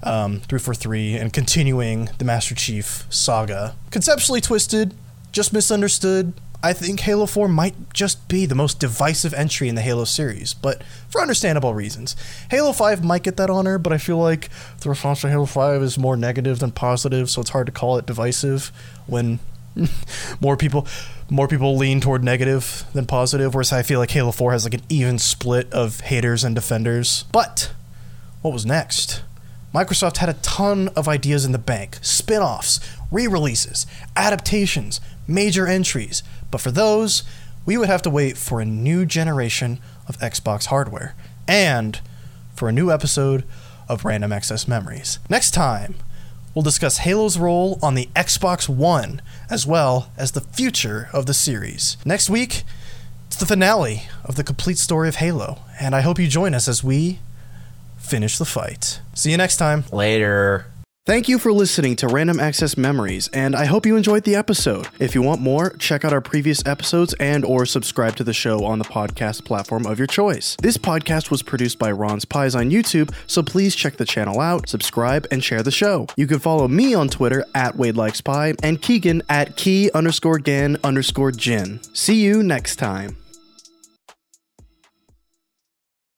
343 and continuing the Master Chief saga. Conceptually twisted, just misunderstood, I think Halo 4 might just be the most divisive entry in the Halo series, but for understandable reasons. Halo 5 might get that honor, but I feel like the response to Halo 5 is more negative than positive, so it's hard to call it divisive when more people lean toward negative than positive, whereas I feel like Halo 4 has like an even split of haters and defenders. But what was next? Microsoft had a ton of ideas in the bank. Spin-offs, re-releases, adaptations, major entries. But for those, we would have to wait for a new generation of Xbox hardware and for a new episode of Random Access Memories. Next time, we'll discuss Halo's role on the Xbox One, as well as the future of the series. Next week, it's the finale of the complete story of Halo, and I hope you join us as we finish the fight. See you next time. Later. Thank you for listening to Random Access Memories, and I hope you enjoyed the episode. If you want more, check out our previous episodes and or subscribe to the show on the podcast platform of your choice. This podcast was produced by Ron's Pies on YouTube, so please check the channel out, subscribe, and share the show. You can follow me on Twitter @WadeLikesPie and Keegan @Key_Gan_Gin. See you next time.